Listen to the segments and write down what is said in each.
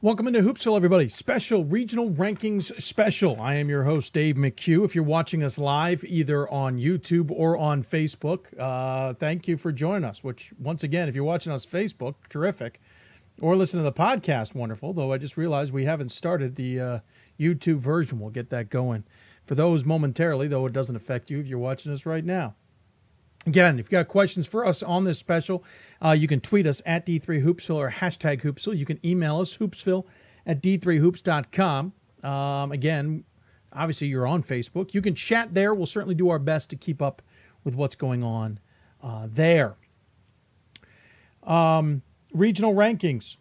Welcome into Hoopsville, everybody. Special Regional Rankings Special. I am your host, Dave McHugh. If you're watching us live, either on YouTube or on Facebook, thank you for joining us, which, once again, if you're watching us Facebook, terrific. Or listen to the podcast, wonderful, though I just realized we haven't started the YouTube version. We'll get that going for those momentarily, though it doesn't affect you if you're watching us right now. Again, if you've got questions for us on this special, you can tweet us at D3Hoopsville or hashtag Hoopsville. You can email us, hoopsville@d3hoops.com. Again, obviously you're on Facebook. You can chat there. We'll certainly do our best to keep up with what's going on there. Regional rankings.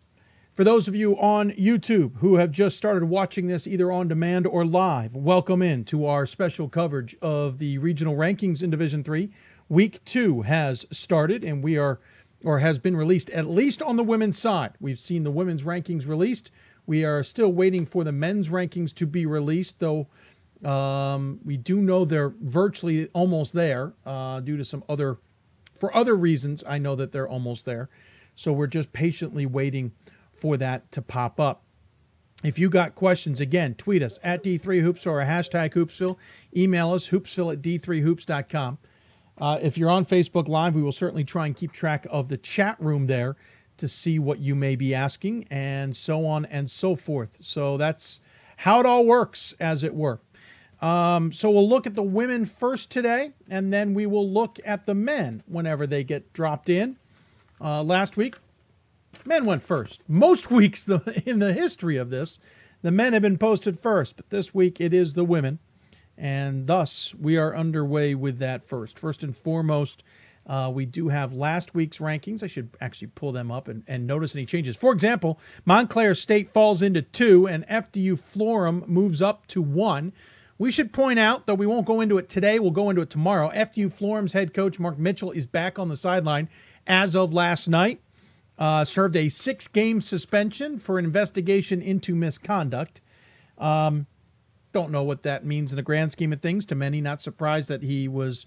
For those of you on YouTube who have just started watching this either on demand or live, welcome in to our special coverage of the regional rankings in Division III. Week 2 has started, and we are, or has been released, at least on the women's side. We've seen the women's rankings released. We are still waiting for the men's rankings to be released, though we do know they're virtually almost there due to some other, for other reasons, I know that they're almost there. So we're just patiently waiting for that to pop up. If you got questions, again, tweet us at D3Hoops or hashtag Hoopsville. Email us, hoopsville@d3hoops.com. If you're on Facebook Live, we will certainly try and keep track of the chat room there to see what you may be asking and so on and so forth. So that's how it all works, as it were. So we'll look at the women first today, and then we will look at the men whenever they get dropped in. Last week, men went first. Most weeks in the history of this, the men have been posted first, but this week it is the women. And thus, we are underway with that first. First and foremost, we do have last week's rankings. I should actually pull them up and notice any changes. For example, Montclair State falls into 2, and FDU Florham moves up to 1. We should point out, though we won't go into it today, we'll go into it tomorrow, FDU Florham's head coach, Mark Mitchell, is back on the sideline as of last night. Served a 6-game suspension for an investigation into misconduct. Don't know what that means in the grand scheme of things. To many, not surprised that he was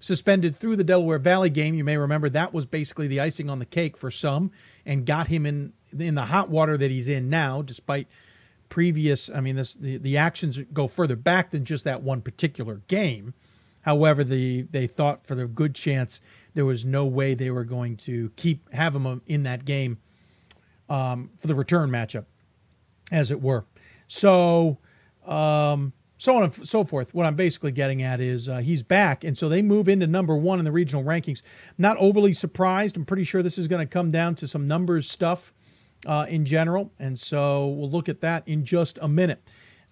suspended through the Delaware Valley game. You may remember that was basically the icing on the cake for some and got him in the hot water that he's in now, despite previous, the actions go further back than just that one particular game. However, they thought for the good chance there was no way they were going to have him in that game for the return matchup, as it were. So... so on and so forth. What I'm basically getting at is he's back, and so they move into number 1 in the regional rankings. Not overly surprised. I'm pretty sure this is going to come down to some numbers stuff in general, and so we'll look at that in just a minute.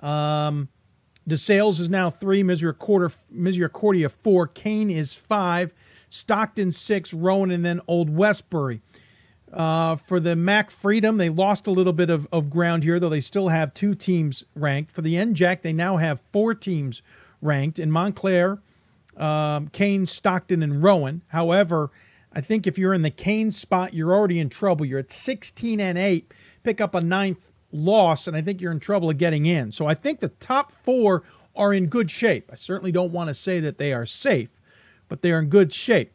DeSales is now 3, Misericordia 4, Kane is 5, Stockton 6, Rowan, and then Old Westbury. For the MAC Freedom, they lost a little bit of ground here, though they still have 2 teams ranked. For the NJAC, they now have 4 teams ranked in Montclair, Kane, Stockton, and Rowan. However, I think if you're in the Kane spot, you're already in trouble. You're at 16-8, pick up a 9th loss, and I think you're in trouble of getting in. So I think the top 4 are in good shape. I certainly don't want to say that they are safe, but they are in good shape.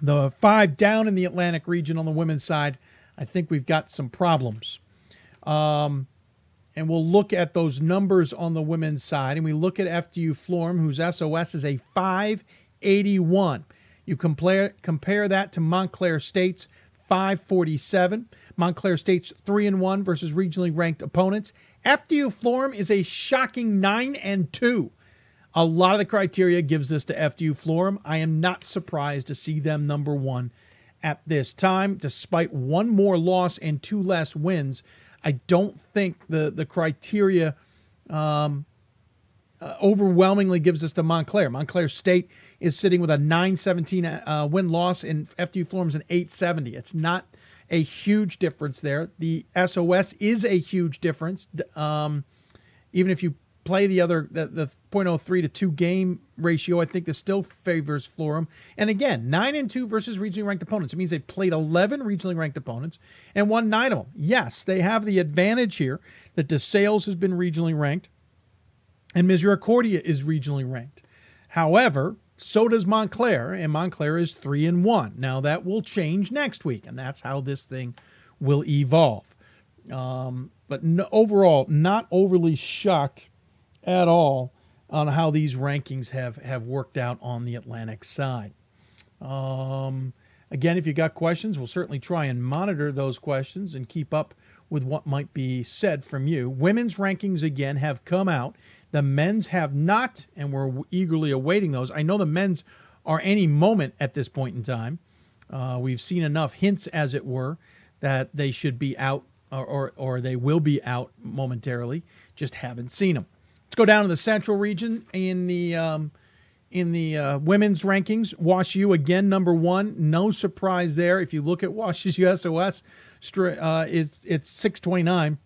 The 5 down in the Atlantic region on the women's side, I think we've got some problems. And we'll look at those numbers on the women's side. And we look at FDU Florham, whose SOS is a 581. You compare that to Montclair State's 547. Montclair State's 3-1 versus regionally ranked opponents. FDU Florham is a shocking 9-2. A lot of the criteria gives this to FDU Florham. I am not surprised to see them number 1 at this time, despite 1 more loss and 2 less wins. I don't think the criteria overwhelmingly gives us to Montclair. Montclair State is sitting with a 9-17 win loss, and FDU Florham's an 8-70. It's not a huge difference there. The SOS is a huge difference, even if you play the 0.03 to 2 game ratio. I think this still favors Florham. And again, 9-2 versus regionally ranked opponents. It means they played 11 regionally ranked opponents and won 9 of them. Yes, they have the advantage here that DeSales has been regionally ranked and Misericordia is regionally ranked. However, so does Montclair, and Montclair is 3-1. Now that will change next week, and that's how this thing will evolve. But no, overall, not overly shocked at all on how these rankings have worked out on the Atlantic side. Again, if you got questions, we'll certainly try and monitor those questions and keep up with what might be said from you. Women's rankings, again, have come out. The men's have not, and we're eagerly awaiting those. I know the men's are any moment at this point in time. We've seen enough hints, as it were, that they should be out or they will be out momentarily. Just haven't seen them. Let's go down to the Central region in the women's rankings. Wash U again, number one. No surprise there. If you look at Wash's USOS, it's 629.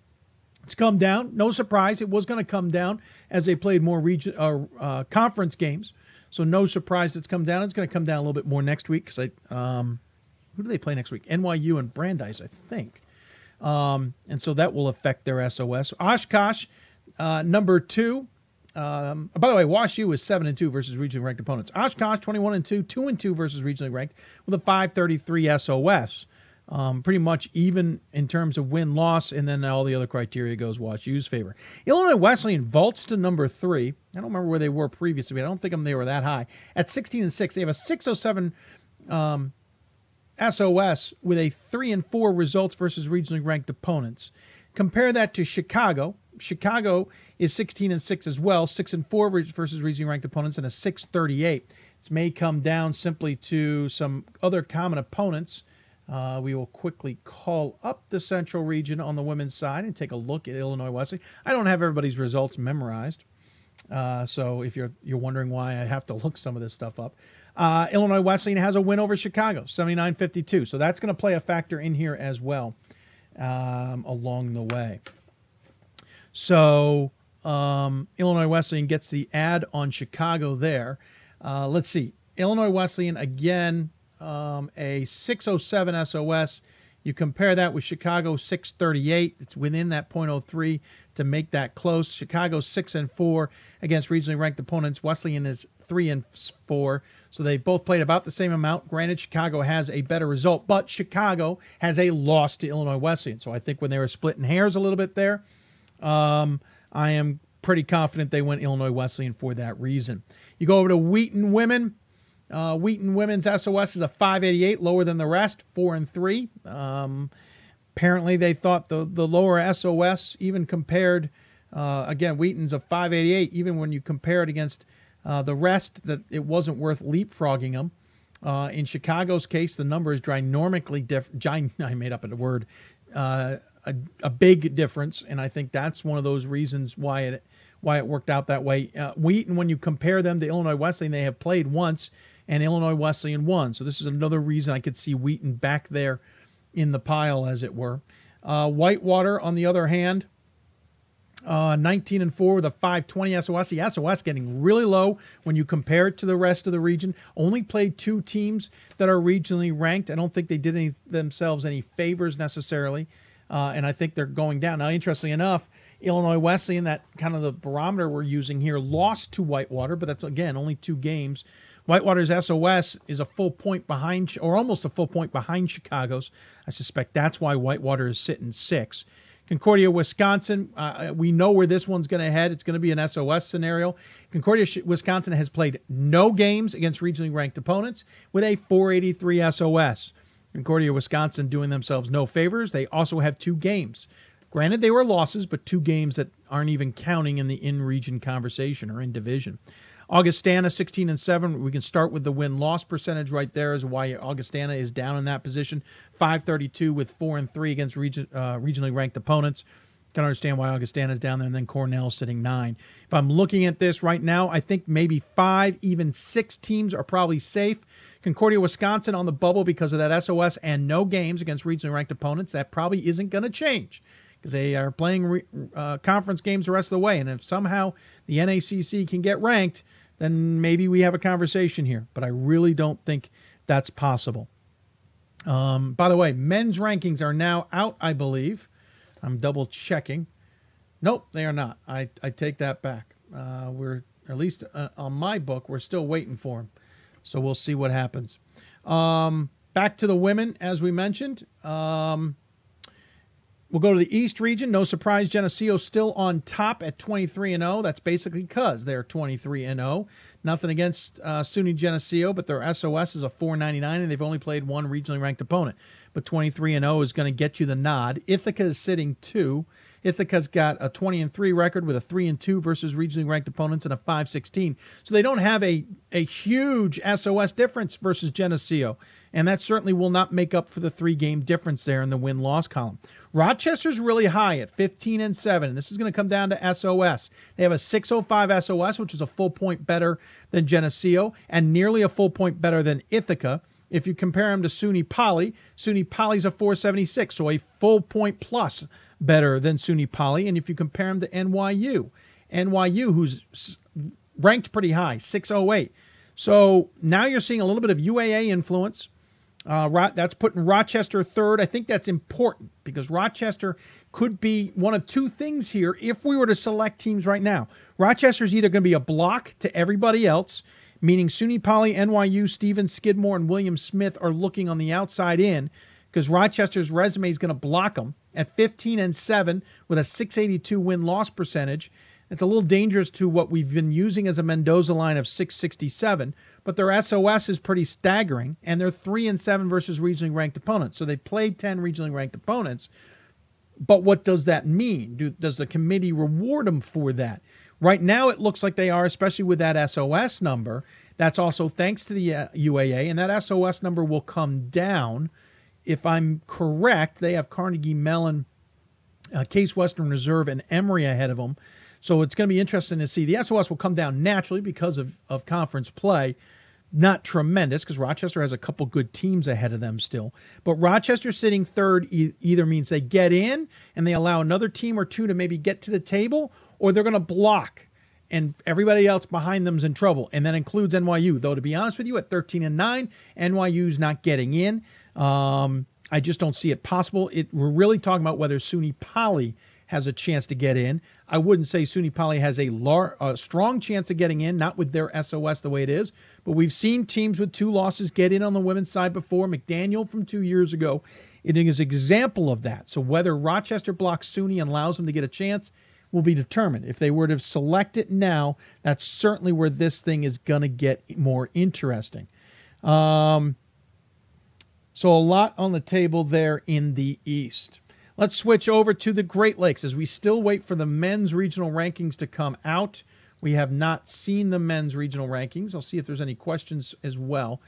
It's come down. No surprise. It was going to come down as they played more region conference games. So no surprise it's come down. It's going to come down a little bit more next week because who do they play next week? NYU and Brandeis, I think. And so that will affect their SOS. Oshkosh, number two. By the way, Wash U is 7-2 versus regionally ranked opponents. Oshkosh 21-2, 2-2 versus regionally ranked with a 533 SOS. Pretty much even in terms of win-loss, and then all the other criteria goes Wash U's favor. Illinois Wesleyan vaults to number three. I don't remember where they were previously, but I don't think they were that high. At 16-6, they have a 607 SOS with a 3-4 results versus regionally ranked opponents. Compare that to Chicago. Chicago is 16-6 as well, 6-4 versus regionally ranked opponents, and a 638. This may come down simply to some other common opponents. We will quickly call up the Central region on the women's side and take a look at Illinois Wesleyan. I don't have everybody's results memorized, so if you're wondering why I have to look some of this stuff up, Illinois Wesleyan has a win over Chicago, 79-52, so that's going to play a factor in here as well along the way. So Illinois Wesleyan gets the ad on Chicago there. Let's see. Illinois Wesleyan, again, a 607 SOS. You compare that with Chicago 638. It's within that .03 to make that close. Chicago 6-4 against regionally ranked opponents. Wesleyan is 3-4. So they both played about the same amount. Granted, Chicago has a better result, but Chicago has a loss to Illinois Wesleyan. So I think when they were splitting hairs a little bit there, I am pretty confident they went Illinois Wesleyan for that reason. You go over to Wheaton women. Wheaton women's SOS is a 588, lower than the rest, 4-3. Apparently, they thought the lower SOS, even compared, again, Wheaton's a 588, even when you compare it against the rest, that it wasn't worth leapfrogging them. In Chicago's case, the number is ginormously different. I made up a word. A big difference, and I think that's one of those reasons why it worked out that way. Wheaton, when you compare them to Illinois Wesleyan, they have played once, and Illinois Wesleyan won. So this is another reason I could see Wheaton back there in the pile, as it were. Whitewater, on the other hand, 19-4 with a 520 SOS. The SOS getting really low when you compare it to the rest of the region. Only played two teams that are regionally ranked. I don't think they did themselves any favors necessarily. And I think they're going down. Now, interestingly enough, Illinois Wesleyan, that kind of the barometer we're using here, lost to Whitewater, but that's, again, only two games. Whitewater's SOS is a full point behind, or almost a full point behind Chicago's. I suspect that's why Whitewater is sitting 6. Concordia, Wisconsin, we know where this one's going to head. It's going to be an SOS scenario. Concordia, Wisconsin has played no games against regionally ranked opponents with a 483 SOS. Concordia, Wisconsin doing themselves no favors. They also have two games. Granted, they were losses, but two games that aren't even counting in the in-region conversation or in division. Augustana, 16-7. We can start with the win-loss percentage right there is why Augustana is down in that position. 532 with 4-3 against regionally ranked opponents. Can understand why Augustana is down there, and then Cornell sitting 9. If I'm looking at this right now, I think maybe 5, even 6 teams are probably safe. Concordia, Wisconsin on the bubble because of that SOS and no games against regionally ranked opponents. That probably isn't going to change because they are playing conference games the rest of the way. And if somehow the NACC can get ranked, then maybe we have a conversation here. But I really don't think that's possible. By the way, men's rankings are now out, I believe. I'm double checking. Nope, they are not. I take that back. We're at least on my book, we're still waiting for them. So we'll see what happens. Back to the women, as we mentioned. We'll go to the East region. No surprise, Geneseo still on top at 23-0. That's basically because they're 23-0. Nothing against SUNY Geneseo, but their SOS is a 499, and they've only played one regionally ranked opponent. But 23-0 is going to get you the nod. Ithaca is sitting 2. Ithaca's got a 20-3 record with a 3-2 versus regionally ranked opponents and a 5-16. So they don't have a huge SOS difference versus Geneseo, and that certainly will not make up for the 3-game difference there in the win-loss column. Rochester's really high at 15-7, and this is going to come down to SOS. They have a 605 SOS, which is a full point better than Geneseo and nearly a full point better than Ithaca. If you compare them to SUNY Poly, SUNY Poly's a 476, so a full point plus better than SUNY Poly. And if you compare them to NYU, who's ranked pretty high, 608. So now you're seeing a little bit of UAA influence. That's putting Rochester third. I think that's important because Rochester could be one of two things here if we were to select teams right now. Rochester's either going to be a block to everybody else, meaning SUNY Poly, NYU, Stevens, Skidmore, and William Smith are looking on the outside in because Rochester's resume is going to block them at 15-7 with a 682 win-loss percentage. It's a little dangerous to what we've been using as a Mendoza line of 667, but their SOS is pretty staggering, and they're 3-7 versus regionally ranked opponents. So they played 10 regionally ranked opponents, but what does that mean? Does the committee reward them for that? Right now it looks like they are, especially with that SOS number. That's also thanks to the UAA, and that SOS number will come down. If I'm correct, they have Carnegie Mellon, Case Western Reserve, and Emory ahead of them. So it's going to be interesting to see. The SOS will come down naturally because of conference play. Not tremendous because Rochester has a couple good teams ahead of them still. But Rochester sitting third either means they get in and they allow another team or two to maybe get to the table, or they're going to block and everybody else behind them's in trouble. And that includes NYU. Though, to be honest with you, at 13-9, NYU's not getting in. I just don't see it possible. We're really talking about whether SUNY Poly has a chance to get in. I wouldn't say SUNY Poly has a strong chance of getting in, not with their SOS the way it is, but we've seen teams with 2 losses get in on the women's side before. McDaniel from 2 years ago, it is an example of that. So whether Rochester blocks SUNY and allows them to get a chance will be determined. If they were to select it now, that's certainly where this thing is going to get more interesting. So a lot on the table there in the East. Let's switch over to the Great Lakes as we still wait for the men's regional rankings to come out. We have not seen the men's regional rankings. I'll see if there's any questions as well.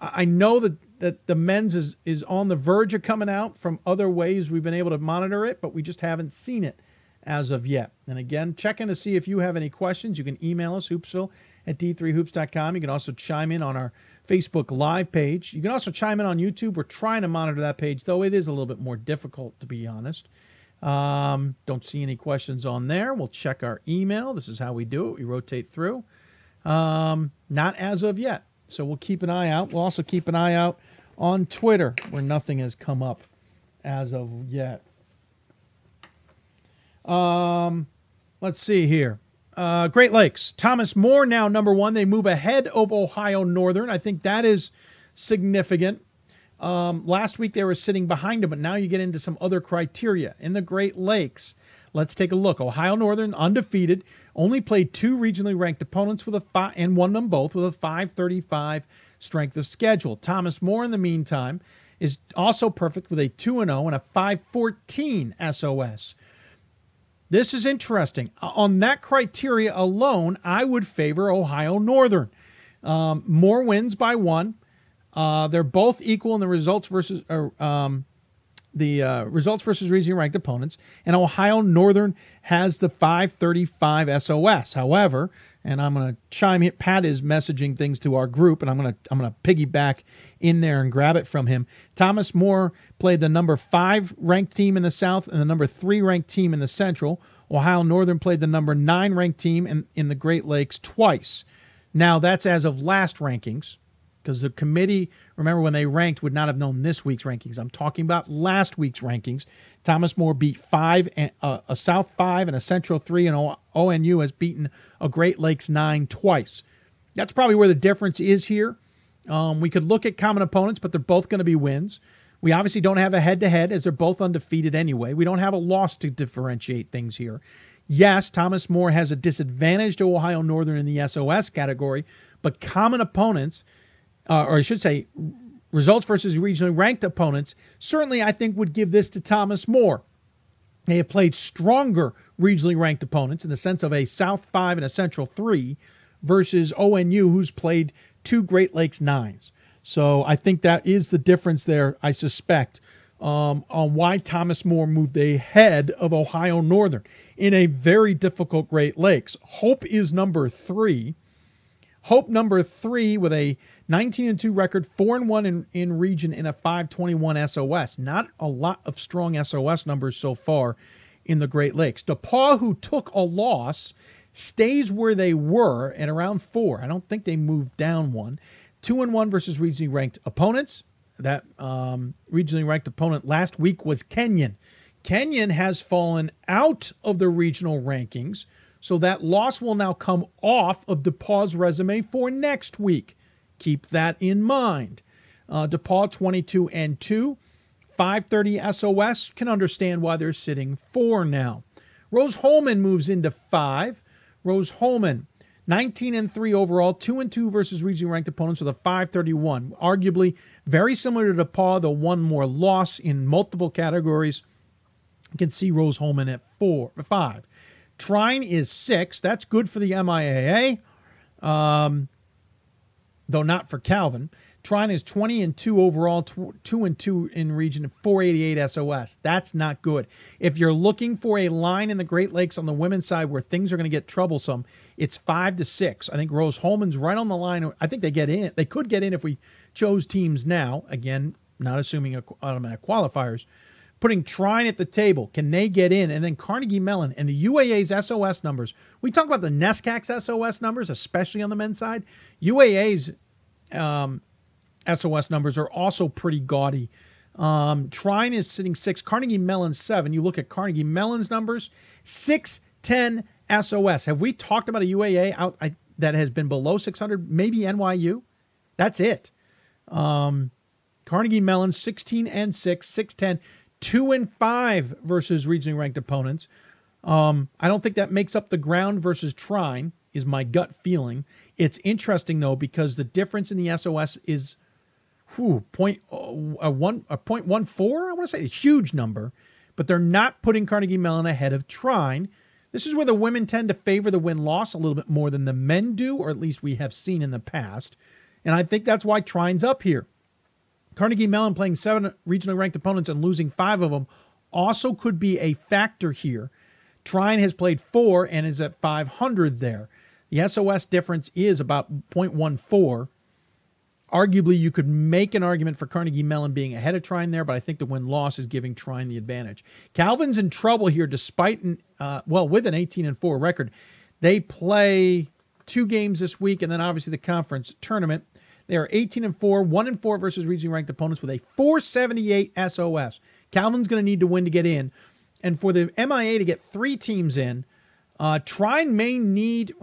I know that the men's is on the verge of coming out from other ways we've been able to monitor it, but we just haven't seen it as of yet. And again, check in to see if you have any questions. You can email us, hoopsville@d3hoops.com. You can also chime in on our Facebook Live page. You can also chime in on YouTube. We're trying to monitor that page, though it is a little bit more difficult, to be honest. Don't see any questions on there. We'll check our email. This is how we do it. We rotate through. Not as of yet. So we'll keep an eye out. We'll also keep an eye out on Twitter, where nothing has come up as of yet. Let's see here. Great Lakes. Thomas More now number 1. They move ahead of Ohio Northern. I think that is significant. Last week they were sitting behind them, but now you get into some other criteria. In the Great Lakes, let's take a look. Ohio Northern, undefeated, only played 2 regionally ranked opponents with and won them both with a 535 strength of schedule. Thomas More, in the meantime, is also perfect with a 2-0 and a 514 SOS. This is interesting. On that criteria alone, I would favor Ohio Northern. More wins by 1. They're both equal in the results versus results versus regionally ranked opponents. And Ohio Northern has the 535 SOS. However, and I'm going to chime in. Pat is messaging things to our group, and I'm going to piggyback in there and grab it from him. Thomas More played the number 5 ranked team in the South and the number 3 ranked team in the Central. Ohio Northern played the number 9 ranked team in the Great Lakes twice. Now, that's as of last rankings, because the committee, remember when they ranked, would not have known this week's rankings. I'm talking about last week's rankings. Thomas More beat a South 5 and a Central 3, and ONU has beaten a Great Lakes 9 twice. That's probably where the difference is here. We could look at common opponents, but they're both going to be wins. We obviously don't have a head-to-head, as they're both undefeated anyway. We don't have a loss to differentiate things here. Yes, Thomas More has a disadvantage to Ohio Northern in the SOS category, but common opponents, or I should say results versus regionally ranked opponents, certainly I think would give this to Thomas More. They have played stronger regionally ranked opponents in the sense of a South 5 and a Central 3 versus ONU, who's played two Great Lakes 9s. So I think that is the difference there, I suspect, on why Thomas More moved ahead of Ohio Northern in a very difficult Great Lakes. Hope is number 3. Hope number 3 with a 19-2 record, 4-1 in region, and a 521 SOS. Not a lot of strong SOS numbers so far in the Great Lakes. DePaul, who took a loss, stays where they were at around 4. I don't think they moved down one. 2-1 versus regionally ranked opponents. That regionally ranked opponent last week was Kenyon. Kenyon has fallen out of the regional rankings, so that loss will now come off of DePaul's resume for next week. Keep that in mind. DePaul 22-2, 530 SOS. Can understand why they're sitting 4 now. Rose-Hulman moves into 5. Rose-Hulman 19-3 overall, 2-2 versus regionally ranked opponents with a 531. Arguably very similar to DePaul, though one more loss in multiple categories. You can see Rose-Hulman at 5. Trine is 6. That's good for the MIAA, though not for Calvin. Trine is 20-2 overall, 2-2 in region, and 488 SOS. That's not good. If you're looking for a line in the Great Lakes on the women's side where things are going to get troublesome, it's 5-6. I think Rose-Hulman's right on the line. I think they get in. They could get in if we chose teams now. Again, not assuming automatic qualifiers. Putting Trine at the table. Can they get in? And then Carnegie Mellon and the UAA's SOS numbers. We talk about the NESCAC's SOS numbers, especially on the men's side. UAA's SOS numbers are also pretty gaudy. Trine is sitting 6. Carnegie Mellon 7. You look at Carnegie Mellon's numbers, 610 SOS. Have we talked about a UAA that has been below 600? Maybe NYU? That's it. Carnegie Mellon 16-6, 610. 2-5 versus regionally ranked opponents. I don't think that makes up the ground versus Trine, is my gut feeling. It's interesting, though, because the difference in the SOS is 0.14, I want to say, a huge number, but they're not putting Carnegie Mellon ahead of Trine. This is where the women tend to favor the win-loss a little bit more than the men do, or at least we have seen in the past, and I think that's why Trine's up here. Carnegie Mellon playing 7 regionally ranked opponents and losing 5 of them also could be a factor here. Trine has played 4 and is at 500 there. The SOS difference is about 0.14. Arguably, you could make an argument for Carnegie Mellon being ahead of Trine there, but I think the win-loss is giving Trine the advantage. Calvin's in trouble here despite, with an 18-4 record. They play 2 games this week and then obviously the conference tournament. They are 18-4, 1-4 versus regionally ranked opponents with a 478 SOS. Calvin's going to need to win to get in. And for the MIA to get 3 teams in, Trine may need,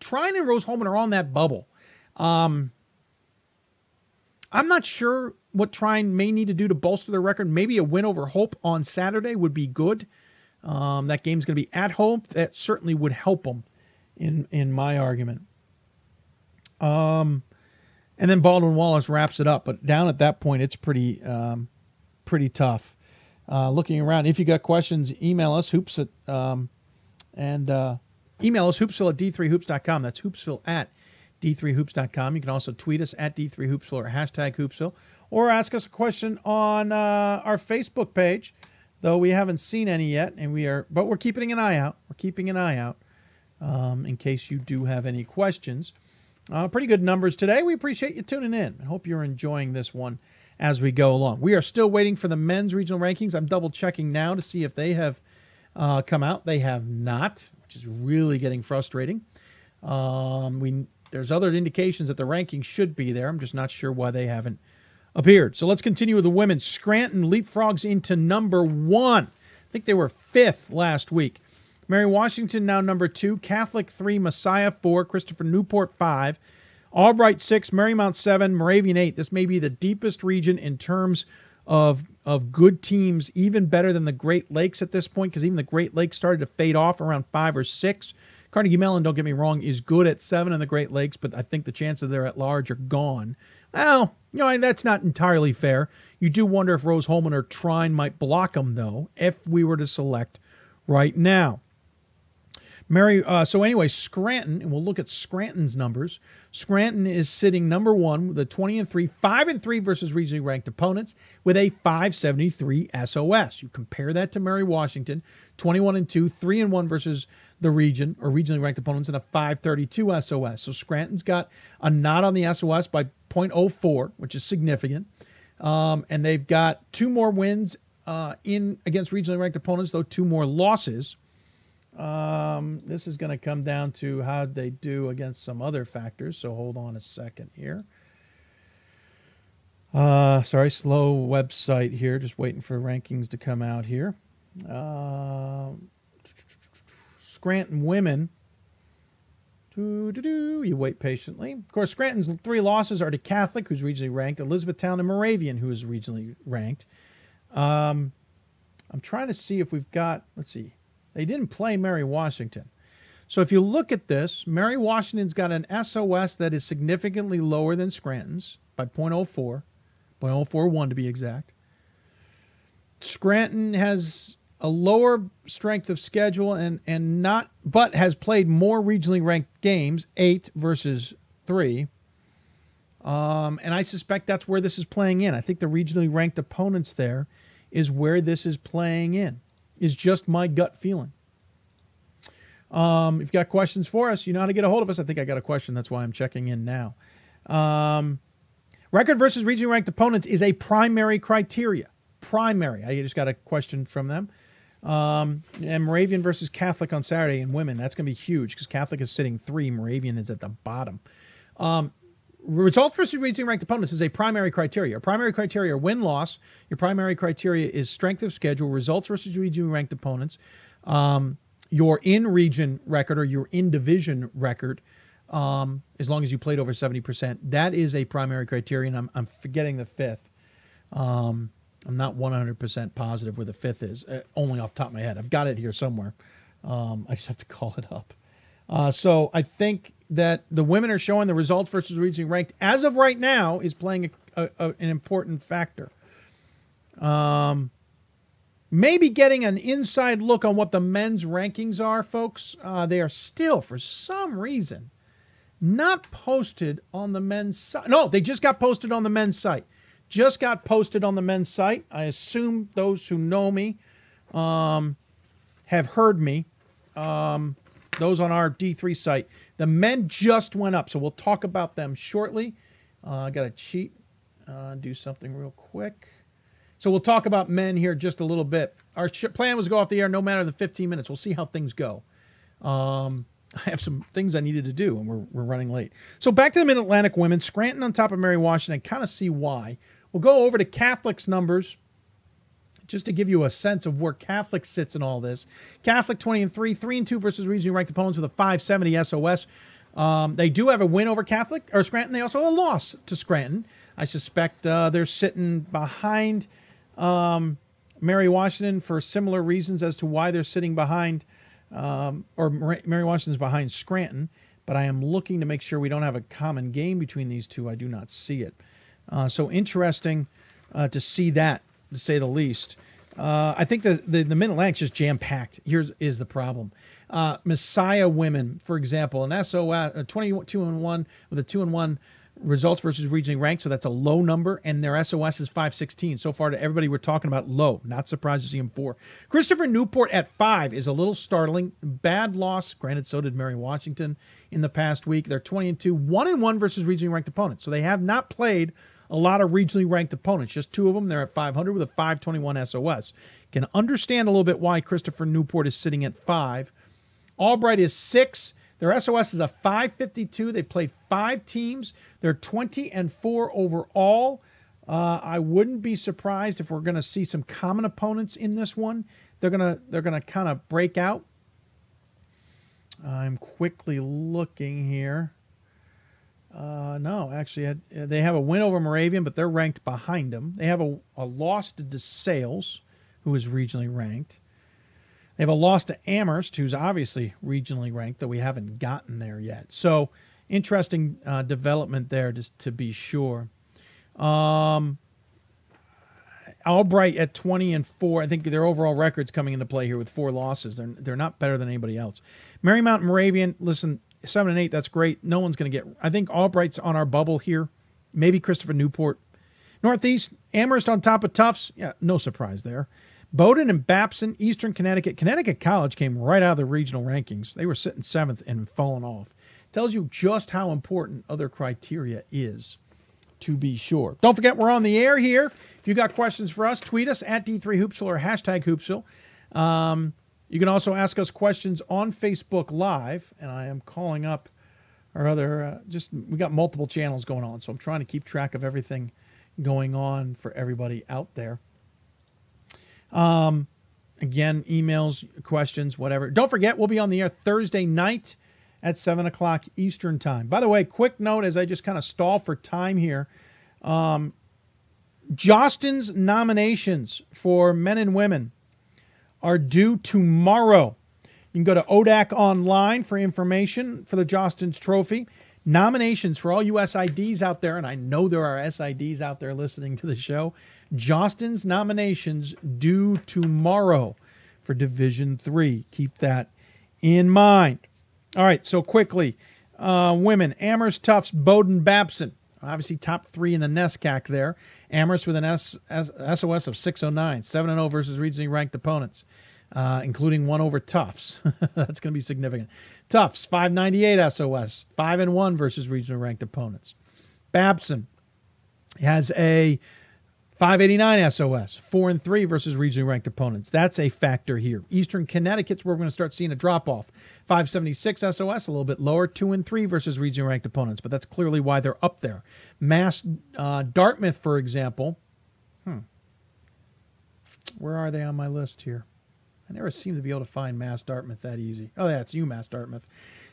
Trine and Rose-Hulman are on that bubble. I'm not sure what Trine may need to do to bolster their record. Maybe a win over Hope on Saturday would be good. That game's going to be at Hope. That certainly would help them in my argument. And then Baldwin Wallace wraps it up, but down at that point, it's pretty tough. Looking around, if you got questions, email us Hoopsville at d3hoops.com. That's Hoopsville at d3hoops.com. You can also tweet us at d3hoopsville or hashtag Hoopsville, or ask us a question on our Facebook page. Though we haven't seen any yet, but we're keeping an eye out. We're keeping an eye out in case you do have any questions. Pretty good numbers today. We appreciate you tuning in. I hope you're enjoying this one as we go along. We are still waiting for the men's regional rankings. I'm double-checking now to see if they have come out. They have not, which is really getting frustrating. There's other indications that the rankings should be there. I'm just not sure why they haven't appeared. So let's continue with the women. Scranton leapfrogs into number 1. I think they were 5th last week. Mary Washington now number 2, Catholic 3, Messiah 4, Christopher Newport 5, Albright 6, Marymount 7, Moravian 8. This may be the deepest region in terms of good teams, even better than the Great Lakes at this point, because even the Great Lakes started to fade off around 5 or 6. Carnegie Mellon, don't get me wrong, is good at 7 in the Great Lakes, but I think the chances they're at large are gone. Well, you know, that's not entirely fair. You do wonder if Rose-Hulman or Trine might block them, though, if we were to select right now. So anyway, Scranton, and we'll look at Scranton's numbers. Scranton is sitting number 1 with a 20-3, 5-3 versus regionally ranked opponents with a 573 SOS. You compare that to Mary Washington, 21-2, 3-1 versus the region or regionally ranked opponents and a 532 SOS. So Scranton's got a nod on the SOS by 0.04, which is significant. And they've got 2 more wins in against regionally ranked opponents, though 2 more losses. This is going to come down to how they do against some other factors. So hold on a second here. Sorry, slow website here. Just waiting for rankings to come out here. Scranton women. You wait patiently. Of course, Scranton's 3 losses are to Catholic, who's regionally ranked, Elizabethtown, and Moravian, who is regionally ranked. I'm trying to see if we've got, let's see. They didn't play Mary Washington. So if you look at this, Mary Washington's got an SOS that is significantly lower than Scranton's by 0.04, 0.041 to be exact. Scranton has a lower strength of schedule and not, but has played more regionally ranked games, 8 versus 3. And I suspect that's where this is playing in. I think the regionally ranked opponents there is where this is playing in. Is just my gut feeling. If you've got questions for us, you know how to get a hold of us. I think I got a question. That's why I'm checking in now. Record versus regionally ranked opponents is a primary criteria. Primary. I just got a question from them. And Moravian versus Catholic on Saturday in women. That's going to be huge because Catholic is sitting 3. Moravian is at the bottom. Results versus regionally ranked opponents is a primary criteria. Our primary criteria are win-loss. Your primary criteria is strength of schedule, results versus regionally ranked opponents, your in-region record or your in-division record, as long as you played over 70%. That is a primary criteria, and I'm forgetting the 5th. I'm not 100% positive where the 5th is, only off the top of my head. I've got it here somewhere. I just have to call it up. So I think that the women are showing the results versus regionally ranked as of right now is playing an important factor. Maybe getting an inside look on what the men's rankings are, folks. They are still, for some reason, not posted on the men's site. No, they just got posted on the men's site. Just got posted on the men's site. I assume those who know me have heard me. Those on our D3 site. The men just went up, so we'll talk about them shortly. I got to cheat, do something real quick. So we'll talk about men here just a little bit. Our plan was to go off the air no matter the 15 minutes. We'll see how things go. I have some things I needed to do, and we're running late. So back to the Mid-Atlantic women. Scranton on top of Mary Washington. Kind of see why. We'll go over to Catholic's numbers just to give you a sense of where Catholic sits in all this. Catholic 20-3, 3-2 versus regionally ranked opponents with a 570 SOS. They do have a win over Catholic or Scranton. They also have a loss to Scranton. I suspect they're sitting behind Mary Washington for similar reasons as to why they're sitting behind, or Mary Washington's behind Scranton. But I am looking to make sure we don't have a common game between these two. I do not see it. So interesting to see that, to say the least. I think the Mid-Atlantic is just jam-packed. Here's the problem. Messiah women, for example, an SOS 22-1 with a 2-1 results versus regionally ranked, so that's a low number, and their SOS is 516. So far, to everybody we're talking about, low. Not surprised to see him 4. Christopher Newport at 5 is a little startling. Bad loss. Granted, so did Mary Washington in the past week. They're 20-2, 1-1 versus regionally ranked opponents. So they have not played a lot of regionally ranked opponents, just 2 of them. They're at 500 with a 521 SOS. Can understand a little bit why Christopher Newport is sitting at 5. Albright is 6. Their SOS is a 552. They've played 5 teams. They're 20-4 overall. I wouldn't be surprised if we're going to see some common opponents in this one. They're gonna kind of break out. I'm quickly looking here. No, actually, they have a win over Moravian, but they're ranked behind them. They have a loss to DeSales, who is regionally ranked. They have a loss to Amherst, who's obviously regionally ranked, though we haven't gotten there yet. So interesting development there, just to be sure. Albright at 20-4. I think their overall record's coming into play here with 4 losses. They're not better than anybody else. Marymount and Moravian, listen, 7-8, that's great. No one's going to get... I think Albright's on our bubble here. Maybe Christopher Newport. Northeast, Amherst on top of Tufts. Yeah, no surprise there. Bowdoin and Babson, Eastern Connecticut. Connecticut College came right out of the regional rankings. They were sitting 7th and falling off. Tells you just how important other criteria is, to be sure. Don't forget, we're on the air here. If you got questions for us, tweet us at D3Hoopsville or hashtag Hoopsville. You can also ask us questions on Facebook Live, and I am calling up our other, we got multiple channels going on, so I'm trying to keep track of everything going on for everybody out there. Again, emails, questions, whatever. Don't forget, we'll be on the air Thursday night at 7 o'clock Eastern time. By the way, quick note as I just kind of stall for time here. Jostin's nominations for men and women are due tomorrow. You can go to ODAC online for information for the Jostin's Trophy. Nominations for all you SIDs out there, and I know there are SIDs out there listening to the show. Jostin's nominations due tomorrow for Division III. Keep that in mind. All right, so quickly, women, Amherst, Tufts, Bowdoin, Babson. Obviously, top 3 in the NESCAC there. Amherst with an SOS of 609, 7-0 versus regionally ranked opponents, including 1 over Tufts. That's going to be significant. Tufts, 598 SOS, 5-1 versus regionally ranked opponents. Babson has a 589 SOS, 4-3 versus regionally ranked opponents. That's a factor here. Eastern Connecticut's where we're going to start seeing a drop-off. 576 SOS, a little bit lower, 2-3 versus regionally ranked opponents, but that's clearly why they're up there. Mass Dartmouth, for example. Where are they on my list here? I never seem to be able to find Mass Dartmouth that easy. Oh, yeah, it's UMass Dartmouth.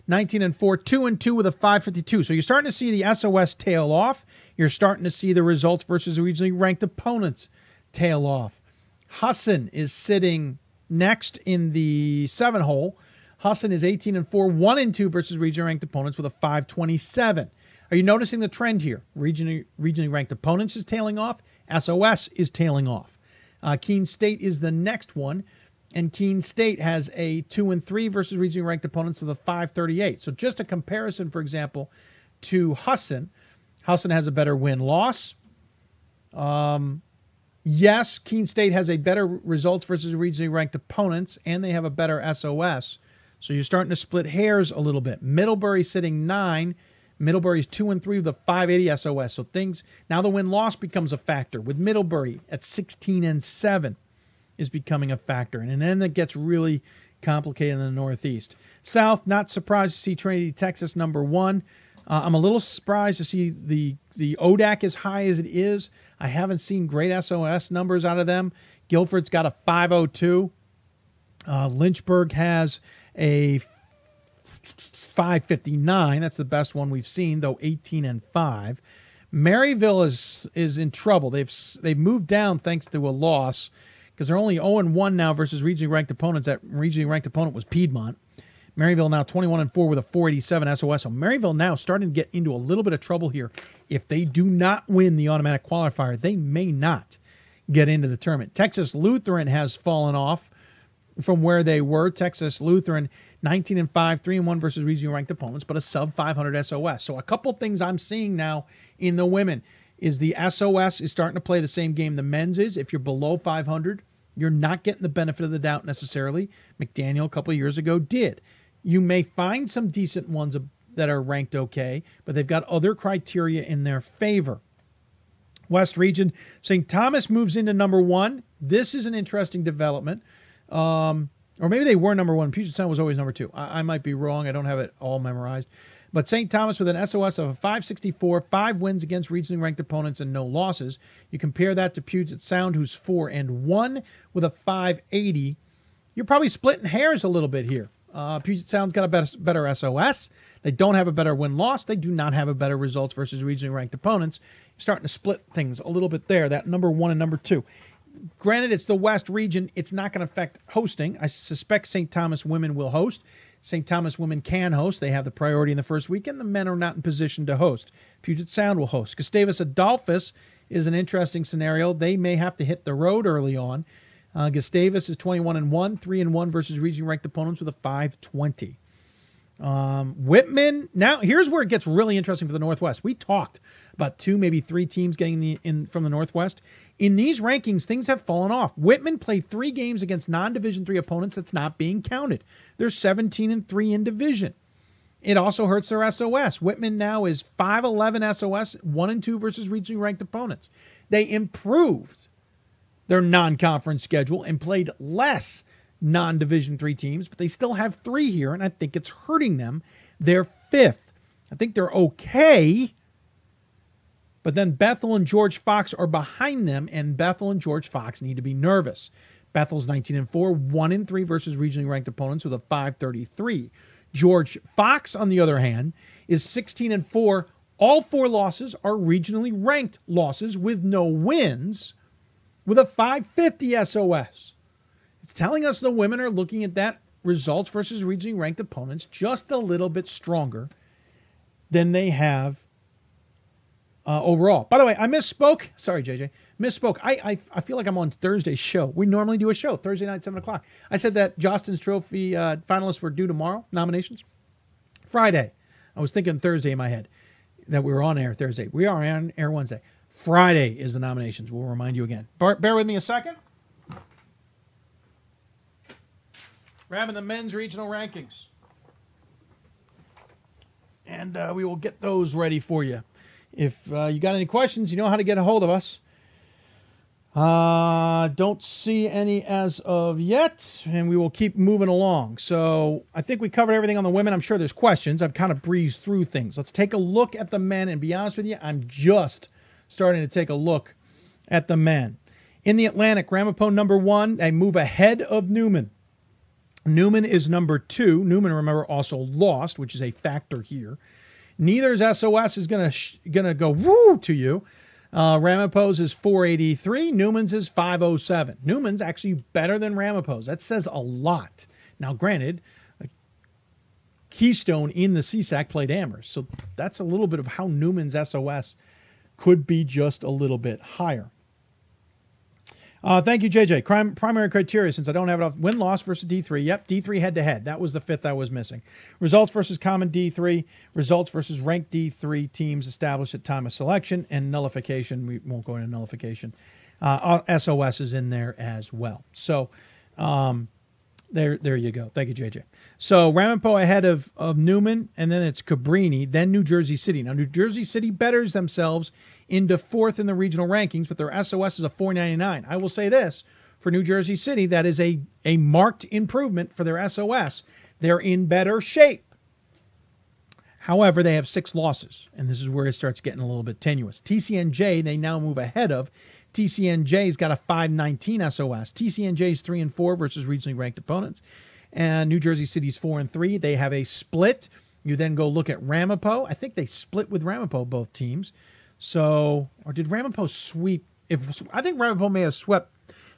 19-4, 2-2 with a 552. So you're starting to see the SOS tail off. You're starting to see the results versus regionally ranked opponents tail off. Husson is sitting next in the 7 hole. Husson is 18-4, 1-2 versus regionally ranked opponents with a 527. Are you noticing the trend here? Regionally ranked opponents is tailing off. SOS is tailing off. Keene State is the next one. And Keene State has a 2-3 versus regionally ranked opponents with a 538. So just a comparison, for example, to Husson. Husson has a better win-loss. Yes, Keene State has a better results versus regionally ranked opponents, and they have a better SOS. So you're starting to split hairs a little bit. Middlebury sitting 9. Middlebury's 2-3 with a 580 SOS. So things now the win-loss becomes a factor with Middlebury at 16-7. Is becoming a factor. And then that gets really complicated in the Northeast. South, not surprised to see Trinity, Texas, number 1. I'm a little surprised to see the ODAC as high as it is. I haven't seen great SOS numbers out of them. Guilford's got a 502. Lynchburg has a 559. That's the best one we've seen, though 18-5. Maryville is in trouble. They've moved down thanks to a loss, because they're only 0-1 now versus regionally ranked opponents. That regionally ranked opponent was Piedmont. Maryville now 21-4 with a 487 SOS. So Maryville now starting to get into a little bit of trouble here. If they do not win the automatic qualifier, they may not get into the tournament. Texas Lutheran has fallen off from where they were. Texas Lutheran 19-5, 3-1 versus regionally ranked opponents, but a sub 500 SOS. So a couple things I'm seeing now in the women is the SOS is starting to play the same game the men's is. If you're below 500, you're not getting the benefit of the doubt necessarily. McDaniel a couple of years ago did. You may find some decent ones that are ranked okay, but they've got other criteria in their favor. West Region, St. Thomas moves into number 1. This is an interesting development. Or maybe they were number 1. Puget Sound was always number 2. I might be wrong. I don't have it all memorized. But St. Thomas with an SOS of a 564, 5 wins against regionally ranked opponents and no losses. You compare that to Puget Sound, who's 4-1 with a 580. You're probably splitting hairs a little bit here. Puget Sound's got a better SOS. They don't have a better win-loss. They do not have a better results versus regionally ranked opponents. You're starting to split things a little bit there, that number one and number two. Granted, it's the West region. It's not going to affect hosting. I suspect St. Thomas women will host. St. Thomas women can host. They have the priority in the first weekend. The men are not in position to host. Puget Sound will host. Gustavus Adolphus is an interesting scenario. They may have to hit the road early on. Gustavus is 21-1, 3-1 versus region-ranked opponents with a 5.20. Whitman, now here's where it gets really interesting for the Northwest. We talked about two, maybe three teams getting in from the Northwest. In these rankings, things have fallen off. Whitman played 3 games against non-Division III opponents. That's not being counted. They're 17-3 in division. It also hurts their SOS. Whitman now is 5-11 SOS, 1-2 versus regionally ranked opponents. They improved their non-conference schedule and played less non-Division III teams, but they still have 3 here, and I think it's hurting them. They're 5th. I think they're okay, but then Bethel and George Fox are behind them, and Bethel and George Fox need to be nervous. Bethel's 19-4, 1-3 versus regionally ranked opponents with a 5.33. George Fox, on the other hand, is 16-4. All 4 losses are regionally ranked losses with no wins, with a 5.50 SOS. It's telling us the women are looking at that results versus regionally ranked opponents just a little bit stronger than they have overall. By the way, I misspoke. Sorry, JJ. Misspoke. I feel like I'm on Thursday's show. We normally do a show Thursday night, 7 o'clock. I said that Jostens Trophy finalists were due tomorrow, nominations. Friday. I was thinking Thursday in my head that we were on air Thursday. We are on air Wednesday. Friday is the nominations. We'll remind you again. Bear with me a second. Grabbing the men's regional rankings. And we will get those ready for you. If you got any questions, you know how to get a hold of us. Don't see any as of yet, and we will keep moving along. So I think we covered everything on the women. I'm sure there's questions. I've kind of breezed through things. Let's take a look at the men, and be honest with you, I'm just starting to take a look at the men. In the Atlantic, Ramapo number 1. They move ahead of Newman. Newman is number 2. Newman, remember, also lost, which is a factor here. Neither's SOS is gonna go woo to you. Ramapo's is 483. Newman's is 507. Newman's actually better than Ramapo's. That says a lot. Now, granted, Keystone in the CSAC played Amherst, so that's a little bit of how Newman's SOS could be just a little bit higher. Thank you, JJ. Primary criteria, since I don't have it off. Win-loss versus D3. Yep, D3 head-to-head. That was the 5th I was missing. Results versus common D3. Results versus ranked D3 teams established at time of selection. And nullification. We won't go into nullification. SOS is in there as well. So there you go. Thank you, JJ. So Ramapo ahead of Newman, and then it's Cabrini, then New Jersey City. Now, New Jersey City betters themselves into 4th in the regional rankings, but their SOS is a 499. I will say this, for New Jersey City, that is a marked improvement for their SOS. They're in better shape. However, they have 6 losses, and this is where it starts getting a little bit tenuous. TCNJ, they now move ahead of. TCNJ's got a 519 SOS. TCNJ's 3-4 versus regionally ranked opponents. And New Jersey City's 4-3. They have a split. You then go look at Ramapo. I think they split with Ramapo, both teams. So, or did Ramapo sweep? I think Ramapo may have swept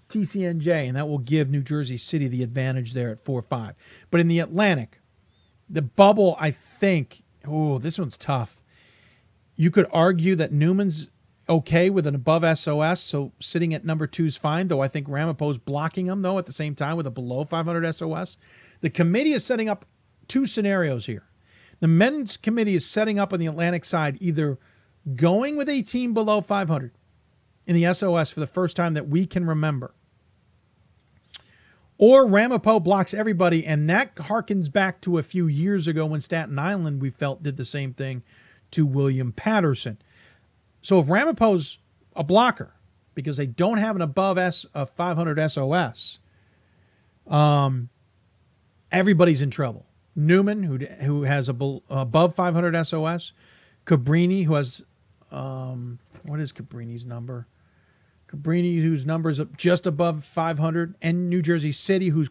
TCNJ, and that will give New Jersey City the advantage there at 4-5. But in the Atlantic, the bubble, I think, this one's tough. You could argue that Newman's okay with an above SOS, so sitting at number 2 is fine, though I think Ramapo's blocking them, though, at the same time with a below 500 SOS. The committee is setting up 2 scenarios here. The men's committee is setting up on the Atlantic side either going with a team below 500 in the SOS for the first time that we can remember, or Ramapo blocks everybody, and that harkens back to a few years ago when Staten Island, we felt, did the same thing to William Patterson. So if Ramapo's a blocker because they don't have an above 500 SOS, everybody's in trouble. Newman, who has above 500 SOS, Cabrini, who has what is Cabrini's number? Cabrini, whose numbers up just above 500, and New Jersey City, who's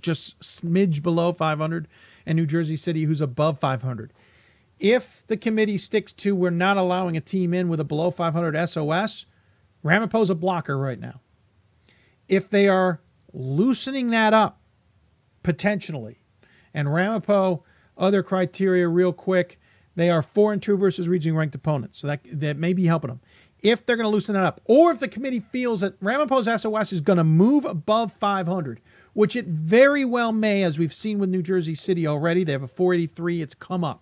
just smidge below 500, and New Jersey City, who's above 500. If the committee sticks to we're not allowing a team in with a below 500 SOS, Ramapo's a blocker right now. If they are loosening that up, potentially, and Ramapo, other criteria real quick, they are 4-2 versus regionally ranked opponents. So that may be helping them. If they're going to loosen that up, or if the committee feels that Ramapo's SOS is going to move above 500, which it very well may, as we've seen with New Jersey City already, they have a 483, it's come up,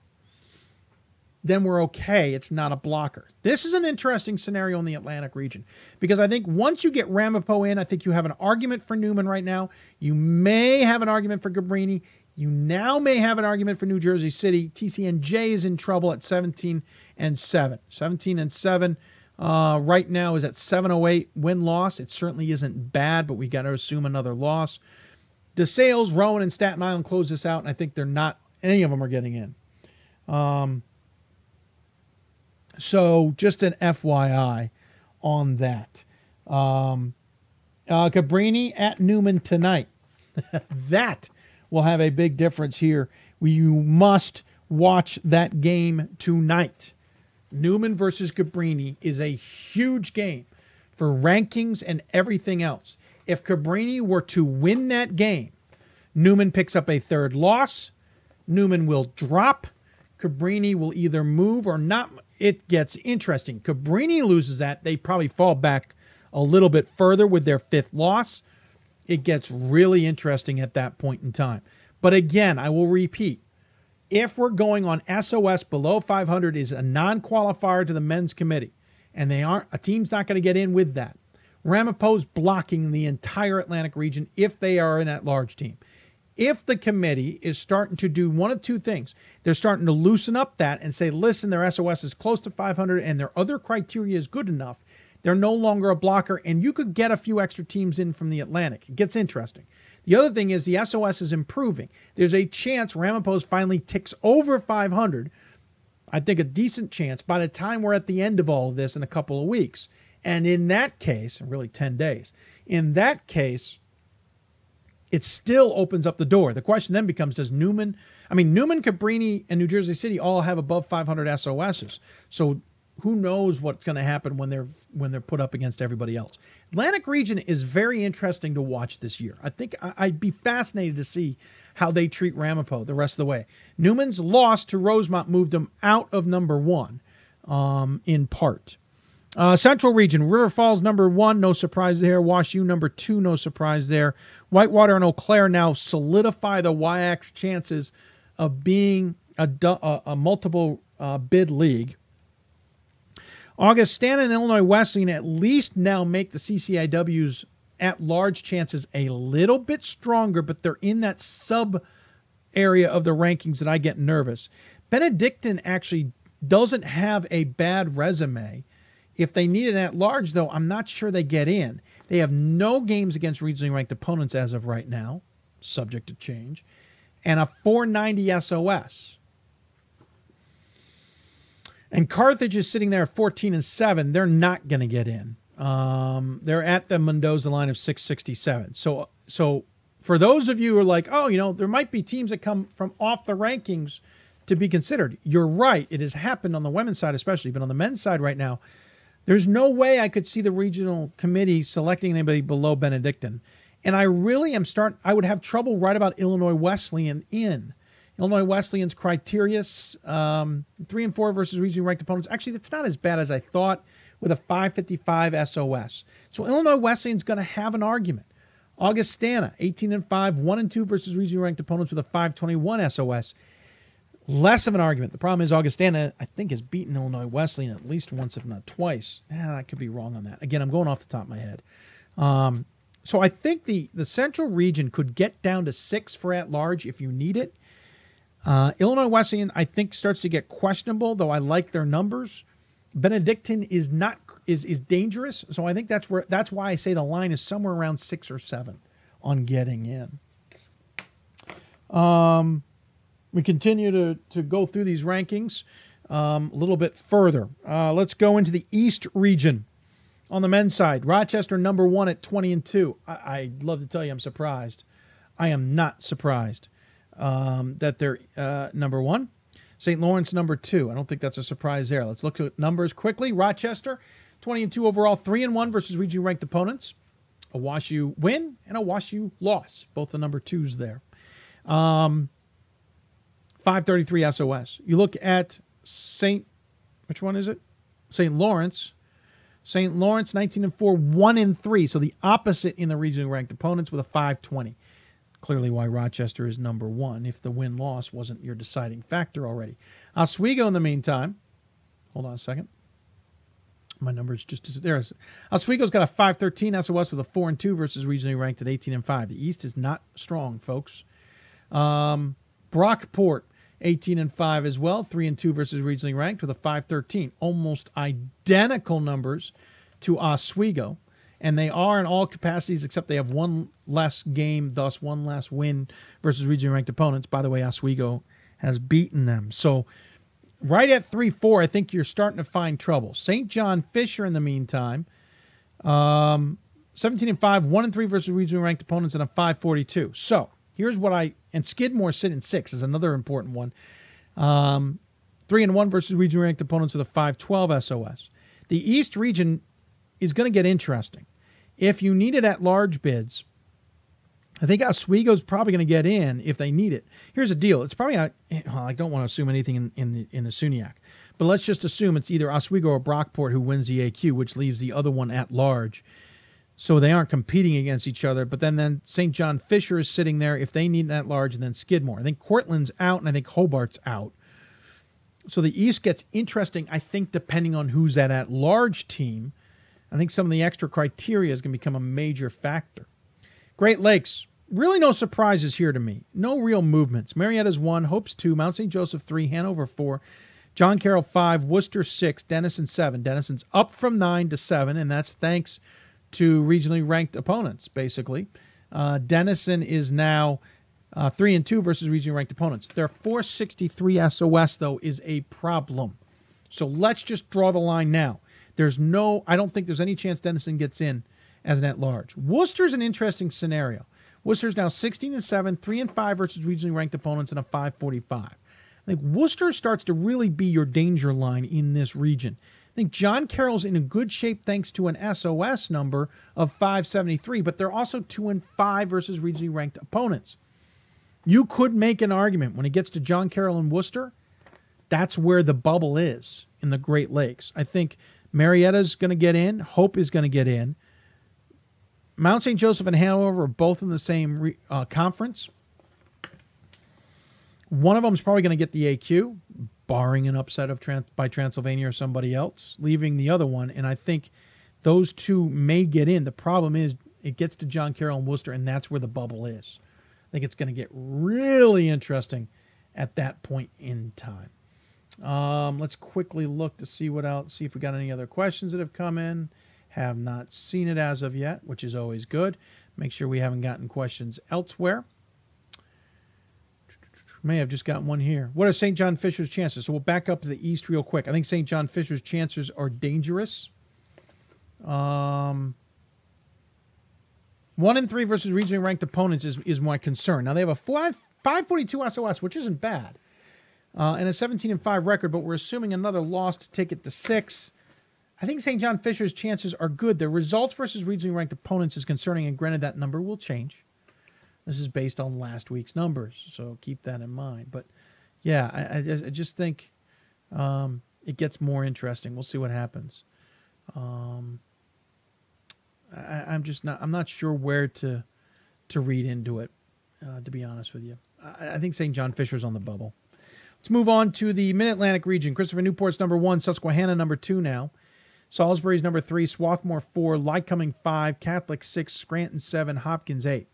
then we're okay. It's not a blocker. This is an interesting scenario in the Atlantic region, because I think once you get Ramapo in, I think you have an argument for Newman right now. You may have an argument for Cabrini. You now may have an argument for New Jersey City. TCNJ is in trouble at 17-7. 17-7 right now is at 708 win-loss. It certainly isn't bad, but we got to assume another loss. DeSales, Rowan, and Staten Island close this out, and I think they're not, any of them are getting in. So just an FYI on that. Cabrini at Newman tonight. That will have a big difference here. You must watch that game tonight. Newman versus Cabrini is a huge game for rankings and everything else. If Cabrini were to win that game, Newman picks up a third loss. Newman will drop. Cabrini will either move or not. It gets interesting. Cabrini loses that. They probably fall back a little bit further with their fifth loss. It gets really interesting at that point in time. But again, I will repeat, if we're going on SOS below 500 is a non-qualifier to the men's committee, and they aren't, a team's not going to get in with that. Ramapo's blocking the entire Atlantic region if they are an at-large team. If the committee is starting to do one of two things, they're starting to loosen up that and say, listen, their SOS is close to 500 and their other criteria is good enough, they're no longer a blocker, and you could get a few extra teams in from the Atlantic. It gets interesting. The other thing is the SOS is improving. There's a chance Ramapo's finally ticks over 500, I think a decent chance, by the time we're at the end of all of this in a couple of weeks. And in that case, really 10 days, in that case, it still opens up the door. The question then becomes, does Newman, Cabrini, and New Jersey City all have above 500 SOSs? So who knows what's going to happen when they're put up against everybody else. Atlantic region is very interesting to watch this year. I think I'd be fascinated to see how they treat Ramapo the rest of the way. Newman's loss to Rosemont moved them out of number one in part. Central region, River Falls, number one, no surprise there. Wash U, number two, no surprise there. Whitewater and Eau Claire now solidify the WIAC's chances of being a multiple bid league. Augustana and Illinois Wesleyan at least now make the CCIW's at-large chances a little bit stronger, but they're in that sub-area of the rankings that I get nervous. Benedictine actually doesn't have a bad resume. If they need an at-large, though, I'm not sure they get in. They have no games against regionally ranked opponents as of right now, subject to change, and a 490 SOS. And Carthage is sitting there at 14-7. They're not going to get in. They're at the Mendoza line of 667. So for those of you who are like, oh, there might be teams that come from off the rankings to be considered, you're right. It has happened on the women's side especially, but on the men's side right now, there's no way I could see the regional committee selecting anybody below Benedictine. And I really am I would have trouble right about Illinois Wesleyan in. Illinois Wesleyan's criteria, 3 and 4 versus regionally ranked opponents. Actually, that's not as bad as I thought with a 555 SOS. So Illinois Wesleyan's going to have an argument. Augustana, 18-5, 1 and 2 versus regionally ranked opponents with a 521 SOS. Less of an argument. The problem is Augustana, I think, has beaten Illinois Wesleyan at least once, if not twice. I could be wrong on that. Again, I'm going off the top of my head. So I think the central region could get down to 6 for at-large if you need it. Illinois Wesleyan, I think, starts to get questionable, though I like their numbers. Benedictine is dangerous, so I think that's why I say the line is somewhere around 6 or 7 on getting in. We continue to go through these rankings a little bit further. Let's go into the East region. On the men's side, Rochester #1 at 20-2. I'd love to tell you I'm surprised. I am not surprised that they're #1. St. Lawrence #2. I don't think that's a surprise there. Let's look at numbers quickly. Rochester 20-2 overall, 3-1 versus region ranked opponents. A WashU win and a WashU loss. Both the #2s there. 533 SOS. You look at St. Lawrence. St. Lawrence 19-4, 1-3. So the opposite in the regionally ranked opponents with a 520. Clearly why Rochester is #1 if the win-loss wasn't your deciding factor already. Oswego, in the meantime, hold on a second. My number's just there. Oswego's got a 513 SOS with a 4-2 versus regionally ranked at 18-5. The East is not strong, folks. Brockport, 18-5 as well, 3-2 versus regionally ranked with a 513. Almost identical numbers to Oswego, and they are in all capacities except they have one less game, thus one less win versus regionally ranked opponents. By the way, Oswego has beaten them. So right at 3-4, I think you're starting to find trouble. St. John Fisher, in the meantime, 17-5, 1-3 versus regionally ranked opponents and a 542. So here's what and Skidmore sitting 6 is another important one. 3-1 versus regionally ranked opponents with a 512 SOS. The East region is going to get interesting. If you need it at large bids, I think Oswego's probably going to get in if they need it. Here's the deal. It's probably, I don't want to assume anything in the SUNYAC, but let's just assume it's either Oswego or Brockport who wins the AQ, which leaves the other one at large. So they aren't competing against each other. But then St. John Fisher is sitting there if they need an at-large, and then Skidmore. I think Cortland's out, and I think Hobart's out. So the East gets interesting, I think, depending on who's that at-large team. I think some of the extra criteria is going to become a major factor. Great Lakes, really no surprises here to me. No real movements. Marietta's 1, Hope's 2, Mount St. Joseph 3, Hanover 4, John Carroll 5, Worcester 6, Denison 7. Denison's up from 9 to 7, and that's thanks to regionally ranked opponents, basically. Denison is now 3-2 versus regionally ranked opponents. Their 463 SOS, though, is a problem. So let's just draw the line now. I don't think there's any chance Denison gets in as an at-large. Worcester's an interesting scenario. Worcester's now 16-7, 3-5 versus regionally ranked opponents and a 545. I think Worcester starts to really be your danger line in this region. I think John Carroll's in a good shape thanks to an SOS number of 573, but they're also 2-5 versus regionally ranked opponents. You could make an argument when it gets to John Carroll and Worcester, that's where the bubble is in the Great Lakes. I think Marietta's going to get in. Hope is going to get in. Mount St. Joseph and Hanover are both in the same conference. One of them is probably going to get the AQ, barring an upset by Transylvania or somebody else, leaving the other one. And I think those two may get in. The problem is it gets to John Carroll and Worcester, and that's where the bubble is. I think it's going to get really interesting at that point in time. Let's quickly look to see what else, see if we got any other questions that have come in. Have not seen it as of yet, which is always good. Make sure we haven't gotten questions elsewhere. May have just gotten one here. What are St. John Fisher's chances? So we'll back up to the East real quick. I think St. John Fisher's chances are dangerous. 1-3 versus regionally ranked opponents is my concern. Now they have a 542 SOS, which isn't bad, and a 17-5 record. But we're assuming another loss to take it to 6. I think St. John Fisher's chances are good. Their results versus regionally ranked opponents is concerning, and granted that number will change. This is based on last week's numbers, so keep that in mind. But, yeah, I just think it gets more interesting. We'll see what happens. I'm not sure where to read into it, to be honest with you. I think St. John Fisher's on the bubble. Let's move on to the Mid-Atlantic region. Christopher Newport's #1, Susquehanna #2 now. Salisbury's #3, Swarthmore 4, Lycoming 5, Catholic 6, Scranton 7, Hopkins 8.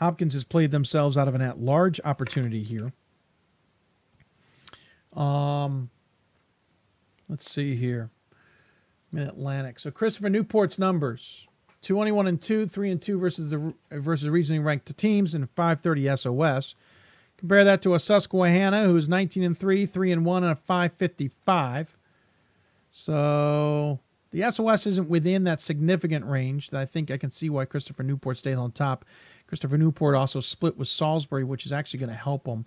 Hopkins has played themselves out of an at-large opportunity here. Let's see here. Mid-Atlantic. So Christopher Newport's numbers: 2-1-2, 3-2 versus regionally ranked teams, and 530 SOS. Compare that to a Susquehanna who's 19-3, 3-1, and a 555. So The SOS isn't within that significant range that I think I can see why Christopher Newport stayed on top. Christopher Newport also split with Salisbury, which is actually going to help him.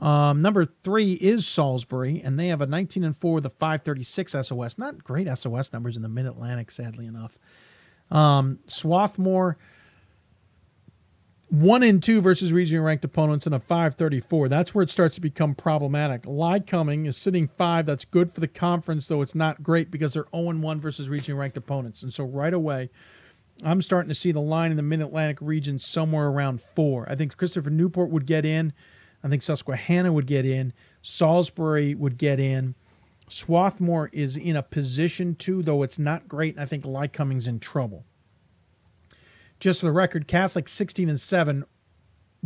Number three is Salisbury, and they have a 19-4 with a 536 SOS. Not great SOS numbers in the Mid-Atlantic, sadly enough. Swarthmore, 1-2 versus regionally ranked opponents in a 534. That's where it starts to become problematic. Lycoming is sitting 5. That's good for the conference, though it's not great because they're 0-1 versus regionally ranked opponents. And so right away, I'm starting to see the line in the Mid-Atlantic region somewhere around 4. I think Christopher Newport would get in. I think Susquehanna would get in. Salisbury would get in. Swarthmore is in a position to, though it's not great, and I think Lycoming's in trouble. Just for the record, Catholic 16-7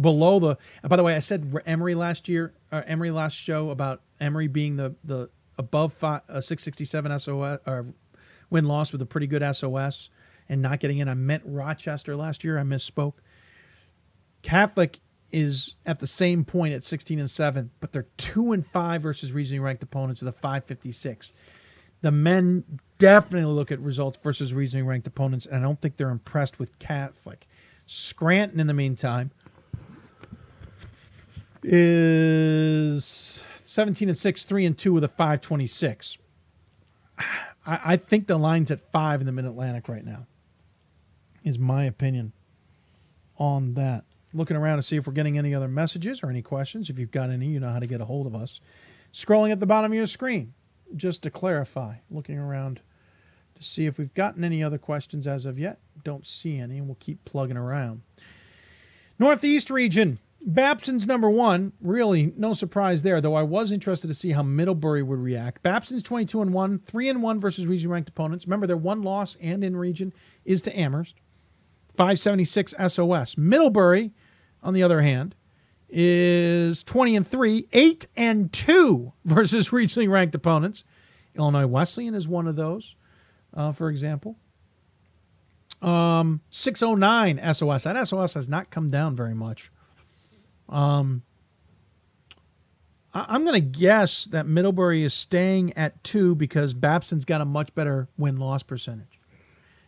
below the... By the way, I said Emory last year, Emory last show about Emory being the above 667 SOS, or win-loss with a pretty good SOS and not getting in. I meant Rochester last year. I misspoke. Catholic is at the same point at 16-7, but they're 2-5 versus regionally ranked opponents with a 556. The men definitely look at results versus regionally ranked opponents, and I don't think they're impressed with Catholic. Scranton, in the meantime, is 17-6, 3-2 with a 526. I think the line's at 5 in the Mid-Atlantic right now, is my opinion on that. Looking around to see if we're getting any other messages or any questions. If you've got any, you know how to get a hold of us. Scrolling at the bottom of your screen, just to clarify. Looking around to see if we've gotten any other questions as of yet. Don't see any, and we'll keep plugging around. Northeast region, Babson's number one. Really, no surprise there, though I was interested to see how Middlebury would react. Babson's 22-1, 3-1 versus region-ranked opponents. Remember, their one loss and in region is to Amherst. 576 SOS. Middlebury, on the other hand, is 20-3, 8-2 versus regionally ranked opponents. Illinois Wesleyan is one of those, for example. 609 SOS. That SOS has not come down very much. I'm going to guess that Middlebury is staying at 2 because Babson's got a much better win-loss percentage.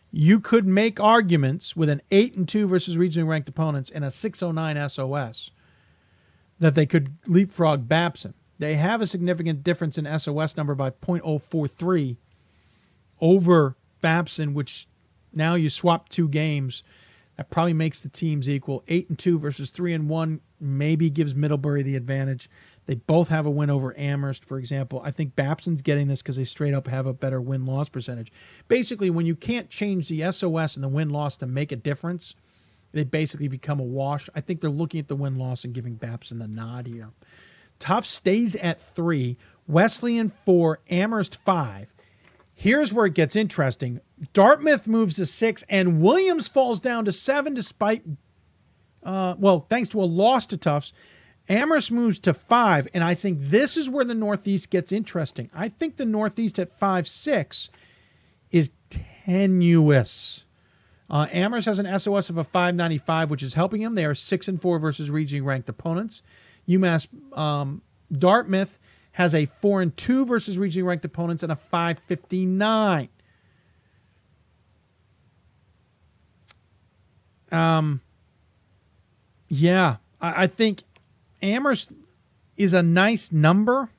You could make arguments with an 8-2 versus regionally ranked opponents and a 609 SOS that they could leapfrog Babson. They have a significant difference in SOS number by 0.043 over Babson, which now you swap 2 games. That probably makes the teams equal. 8-2 versus 3-1 maybe gives Middlebury the advantage. They both have a win over Amherst, for example. I think Babson's getting this because they straight up have a better win-loss percentage. Basically, when you can't change the SOS and the win-loss to make a difference, they basically become a wash. I think they're looking at the win-loss and giving Babson the nod here. Tufts stays at 3, Wesleyan 4, Amherst 5. Here's where it gets interesting. Dartmouth moves to 6, and Williams falls down to 7 despite, thanks to a loss to Tufts. Amherst moves to 5, and I think this is where the Northeast gets interesting. I think the Northeast at 5-6 is tenuous. Amherst has an SOS of a 595, which is helping him. They are 6-4 versus regionally ranked opponents. UMass Dartmouth has a 4-2 versus regionally ranked opponents and a 559. I think Amherst is a nice number,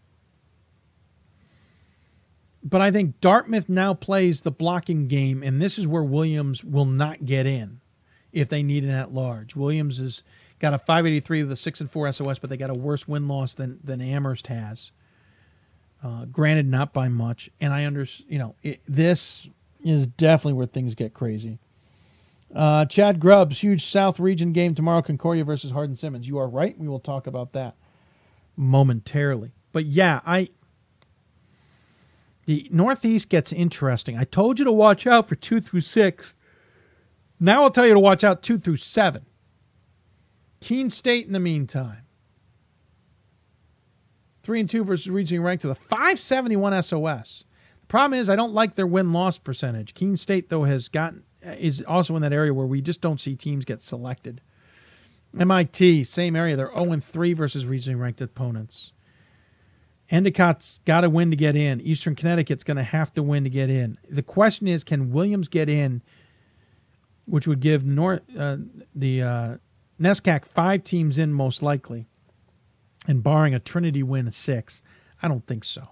but I think Dartmouth now plays the blocking game, and this is where Williams will not get in if they need an at-large. Williams has got a 583 with a 6-4 SOS, but they got a worse win-loss than Amherst has. Granted, not by much, and I understand. This is definitely where things get crazy. Chad Grubbs, huge South Region game tomorrow, Concordia versus Hardin-Simmons. You are right. We will talk about that momentarily. But yeah, the Northeast gets interesting. I told you to watch out for 2-6. Now I'll tell you to watch out 2-7. Keene State in the meantime. 3-2 versus regionally ranked to the 571 SOS. The problem is I don't like their win-loss percentage. Keene State, though, is also in that area where we just don't see teams get selected. MIT, same area. They're 0-3 versus regionally ranked opponents. Endicott's got to win to get in. Eastern Connecticut's going to have to win to get in. The question is, can Williams get in, which would give the NESCAC 5 teams in most likely, and barring a Trinity win 6, I don't think so.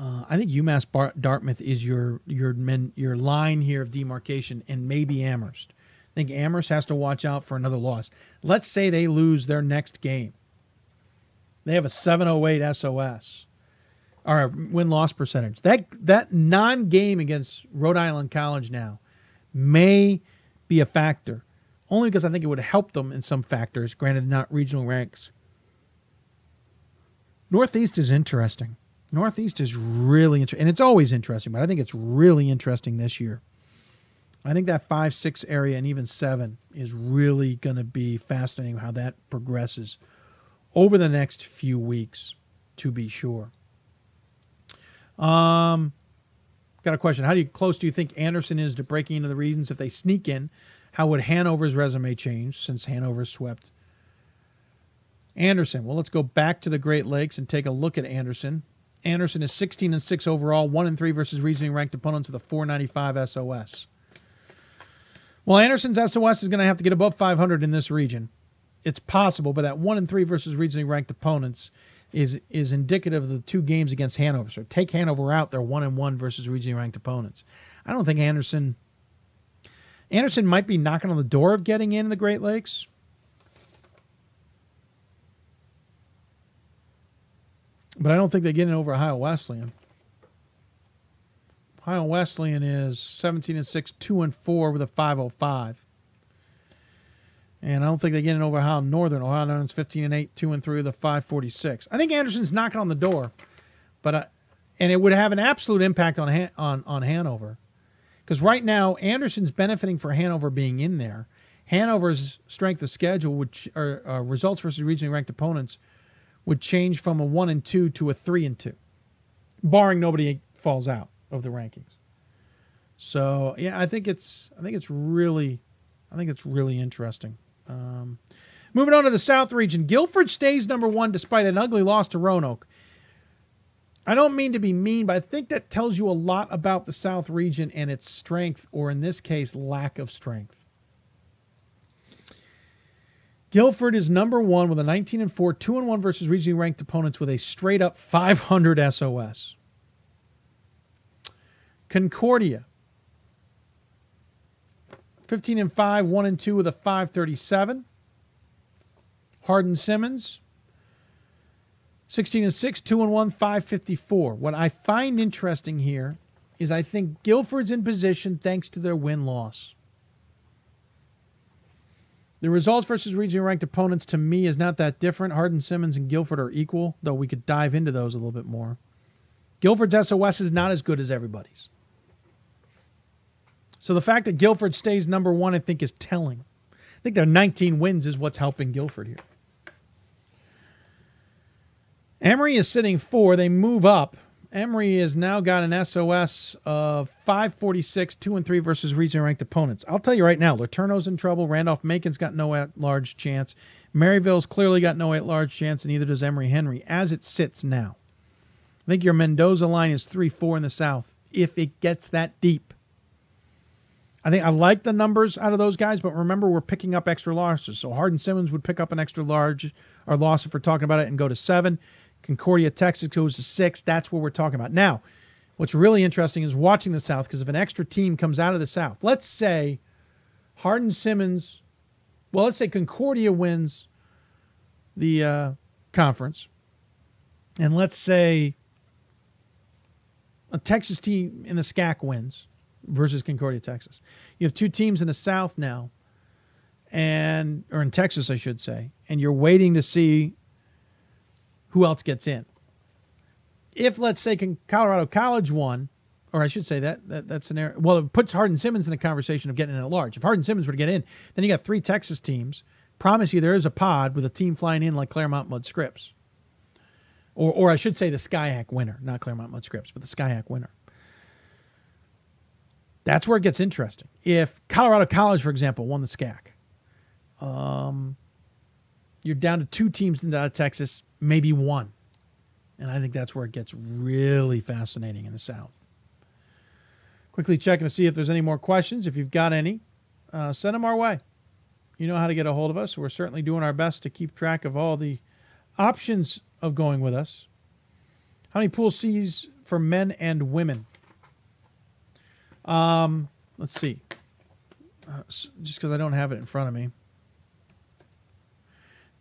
I think UMass Dartmouth is your line here of demarcation, and maybe Amherst. I think Amherst has to watch out for another loss. Let's say they lose their next game. They have a 708 SOS, or a win-loss percentage. That non-game against Rhode Island College now may be a factor, only because I think it would help them in some factors, granted not regional ranks. Northeast is interesting. Northeast is really interesting, and it's always interesting, but I think it's really interesting this year. I think that 5, 6 area and even 7 is really going to be fascinating how that progresses over the next few weeks, to be sure. Got a question. How close do you think Anderson is to breaking into the regions if they sneak in? How would Hanover's resume change since Hanover swept Anderson? Well, let's go back to the Great Lakes and take a look at Anderson. Anderson is 16-6 overall, 1-3 versus regionally ranked opponents with a 495 SOS. Well, Anderson's SOS is going to have to get above 500 in this region. It's possible, but that 1-3 versus regionally ranked opponents is indicative of the 2 games against Hanover. So take Hanover out, they're 1-1 versus regionally ranked opponents. I don't think Anderson might be knocking on the door of getting in the Great Lakes. But I don't think they get in over Ohio Wesleyan. Ohio Wesleyan is 17-6, 2-4 with a 505. And I don't think they get in over Ohio Northern. Ohio Northern's 15-8, 2-3 with a 546. I think Anderson's knocking on the door, but and it would have an absolute impact on Hanover, because right now Anderson's benefiting for Hanover being in there. Hanover's strength of schedule, which are results versus regionally ranked opponents, would change from a 1-2 to a 3-2, barring nobody falls out of the rankings. So yeah, I think it's really interesting. Moving on to the South region, Guilford stays number 1 despite an ugly loss to Roanoke. I don't mean to be mean, but I think that tells you a lot about the South region and its strength, or in this case, lack of strength. Guilford is number 1 with a 19-4, 2-1 versus regionally ranked opponents with a straight-up 500 SOS. Concordia, 15-5, 1-2 with a 537. Hardin-Simmons, 16-6, 2-1, 554. What I find interesting here is I think Guilford's in position thanks to their win-loss. The results versus regionally ranked opponents to me is not that different. Hardin-Simmons and Guilford are equal, though we could dive into those a little bit more. Guilford's SOS is not as good as everybody's. So the fact that Guilford stays number 1, I think, is telling. I think their 19 wins is what's helping Guilford here. Emory is sitting 4. They move up. Emory has now got an SOS of 546, 2-3 versus regionally ranked opponents. I'll tell you right now, Letourneau's in trouble. Randolph-Macon's got no at-large chance. Maryville's clearly got no at-large chance, and neither does Emory-Henry as it sits now. I think your Mendoza line is 3-4 in the South, if it gets that deep. I think I like the numbers out of those guys, but remember, we're picking up extra losses. So Hardin-Simmons would pick up an extra large or loss if we're talking about it and go to 7. Concordia, Texas goes to 6. That's what we're talking about. Now, what's really interesting is watching the South, because if an extra team comes out of the South, let's say Hardin-Simmons, well, let's say Concordia wins the conference, and let's say a Texas team in the SCAC wins versus Concordia, Texas. You have 2 teams in the South now, or in Texas, I should say, and you're waiting to see who else gets in. If, let's say, Colorado College won, or I should say that scenario, well, it puts Hardin-Simmons in a conversation of getting in at large. If Hardin-Simmons were to get in, then you got 3 Texas teams. Promise you there is a pod with a team flying in like Claremont Mud Scripps. Or I should say the Skyhack winner, not Claremont Mud Scripps, but the Skyhack winner. That's where it gets interesting. If Colorado College, for example, won the SCAC, you're down to 2 teams out of Texas, maybe 1. And I think that's where it gets really fascinating in the South. Quickly checking to see if there's any more questions. If you've got any, send them our way. You know how to get a hold of us. We're certainly doing our best to keep track of all the options of going with us. How many pool C's for men and women? Let's see. Just because I don't have it in front of me.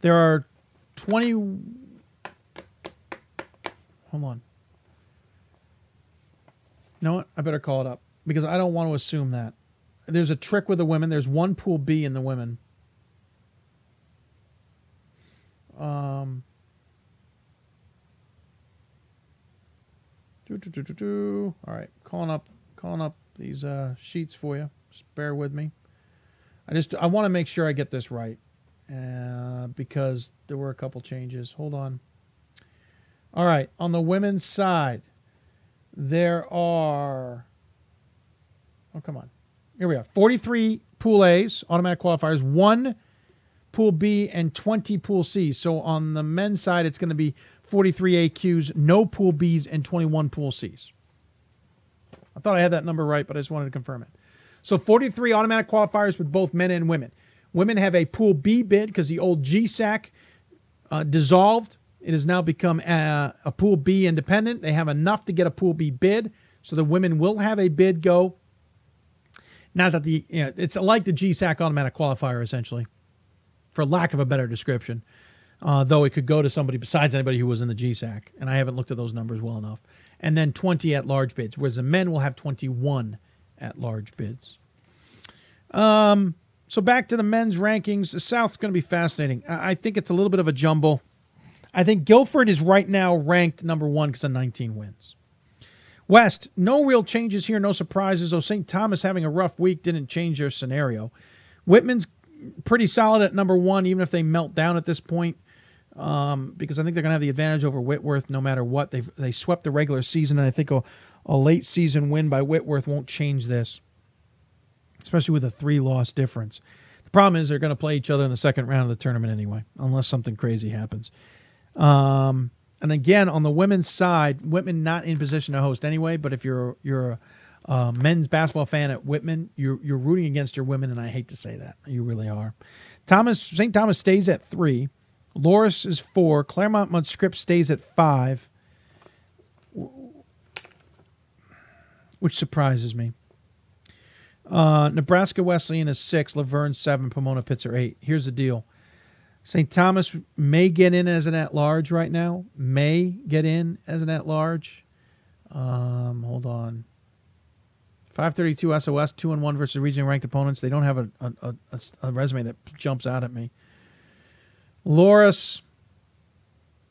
There are 20... Hold on. You know what? I better call it up because I don't want to assume that. There's a trick with the women. There's one pool B in the women. All right, calling up these sheets for you. Just bear with me. I want to make sure I get this right because there were a couple changes. Hold on. All right, on the women's side, there are... Oh, come on. Here we are. 43 Pool A's, automatic qualifiers, 1 Pool B, and 20 Pool C's. So on the men's side, it's going to be 43 AQs, no Pool B's, and 21 Pool C's. I thought I had that number right, but I just wanted to confirm it. So 43 automatic qualifiers with both men and women. Women have a Pool B bid because the old GSAC dissolved. It has now become a Pool B independent. They have enough to get a Pool B bid, so the women will have a bid go. Not that it's like the GSAC automatic qualifier, essentially, for lack of a better description, though it could go to somebody besides anybody who was in the GSAC, and I haven't looked at those numbers well enough. And then 20 at-large bids, whereas the men will have 21 at-large bids. So back to the men's rankings. The South's going to be fascinating. I think it's a little bit of a jumble. I think Guilford is right now ranked number 1 because of 19 wins. West, no real changes here, no surprises, though St. Thomas having a rough week didn't change their scenario. Whitman's pretty solid at number 1, even if they melt down at this point, because I think they're going to have the advantage over Whitworth no matter what. They swept the regular season, and I think a late season win by Whitworth won't change this, especially with a 3-loss difference. The problem is they're going to play each other in the second round of the tournament anyway, unless something crazy happens. And again, on the women's side, Whitman not in position to host anyway, but if you're a men's basketball fan at Whitman, you're rooting against your women, and I hate to say that. You really are. St. Thomas stays at 3. Loris is 4. Claremont Munscript stays at 5, which surprises me. Nebraska Wesleyan is 6. Laverne 7. Pomona Pitts are 8. Here's the deal. St. Thomas may get in as an at-large right now. Hold on. 532 SOS, 2-1 versus regionally ranked opponents. They don't have a resume that jumps out at me. Loris,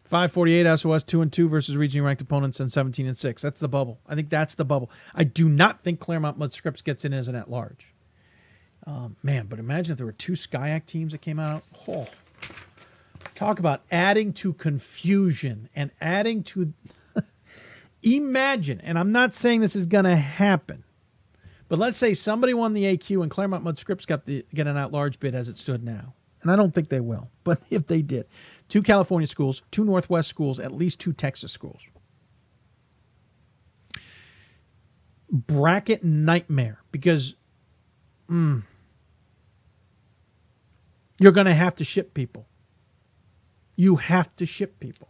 548 SOS, 2-2 versus regionally ranked opponents, and 17-6. That's the bubble. I think that's the bubble. I do not think Claremont Munscript gets in as an at-large. But imagine if there were 2 SCIAC teams that came out. Oh. Talk about adding to confusion and adding to... Imagine, and I'm not saying this is going to happen, but let's say somebody won the AQ and Claremont Munscript's got get an at-large bid as it stood now. And I don't think they will, but if they did, 2 California schools, 2 Northwest schools, at least 2 Texas schools. Bracket nightmare because... You're going to have to ship people. You have to ship people.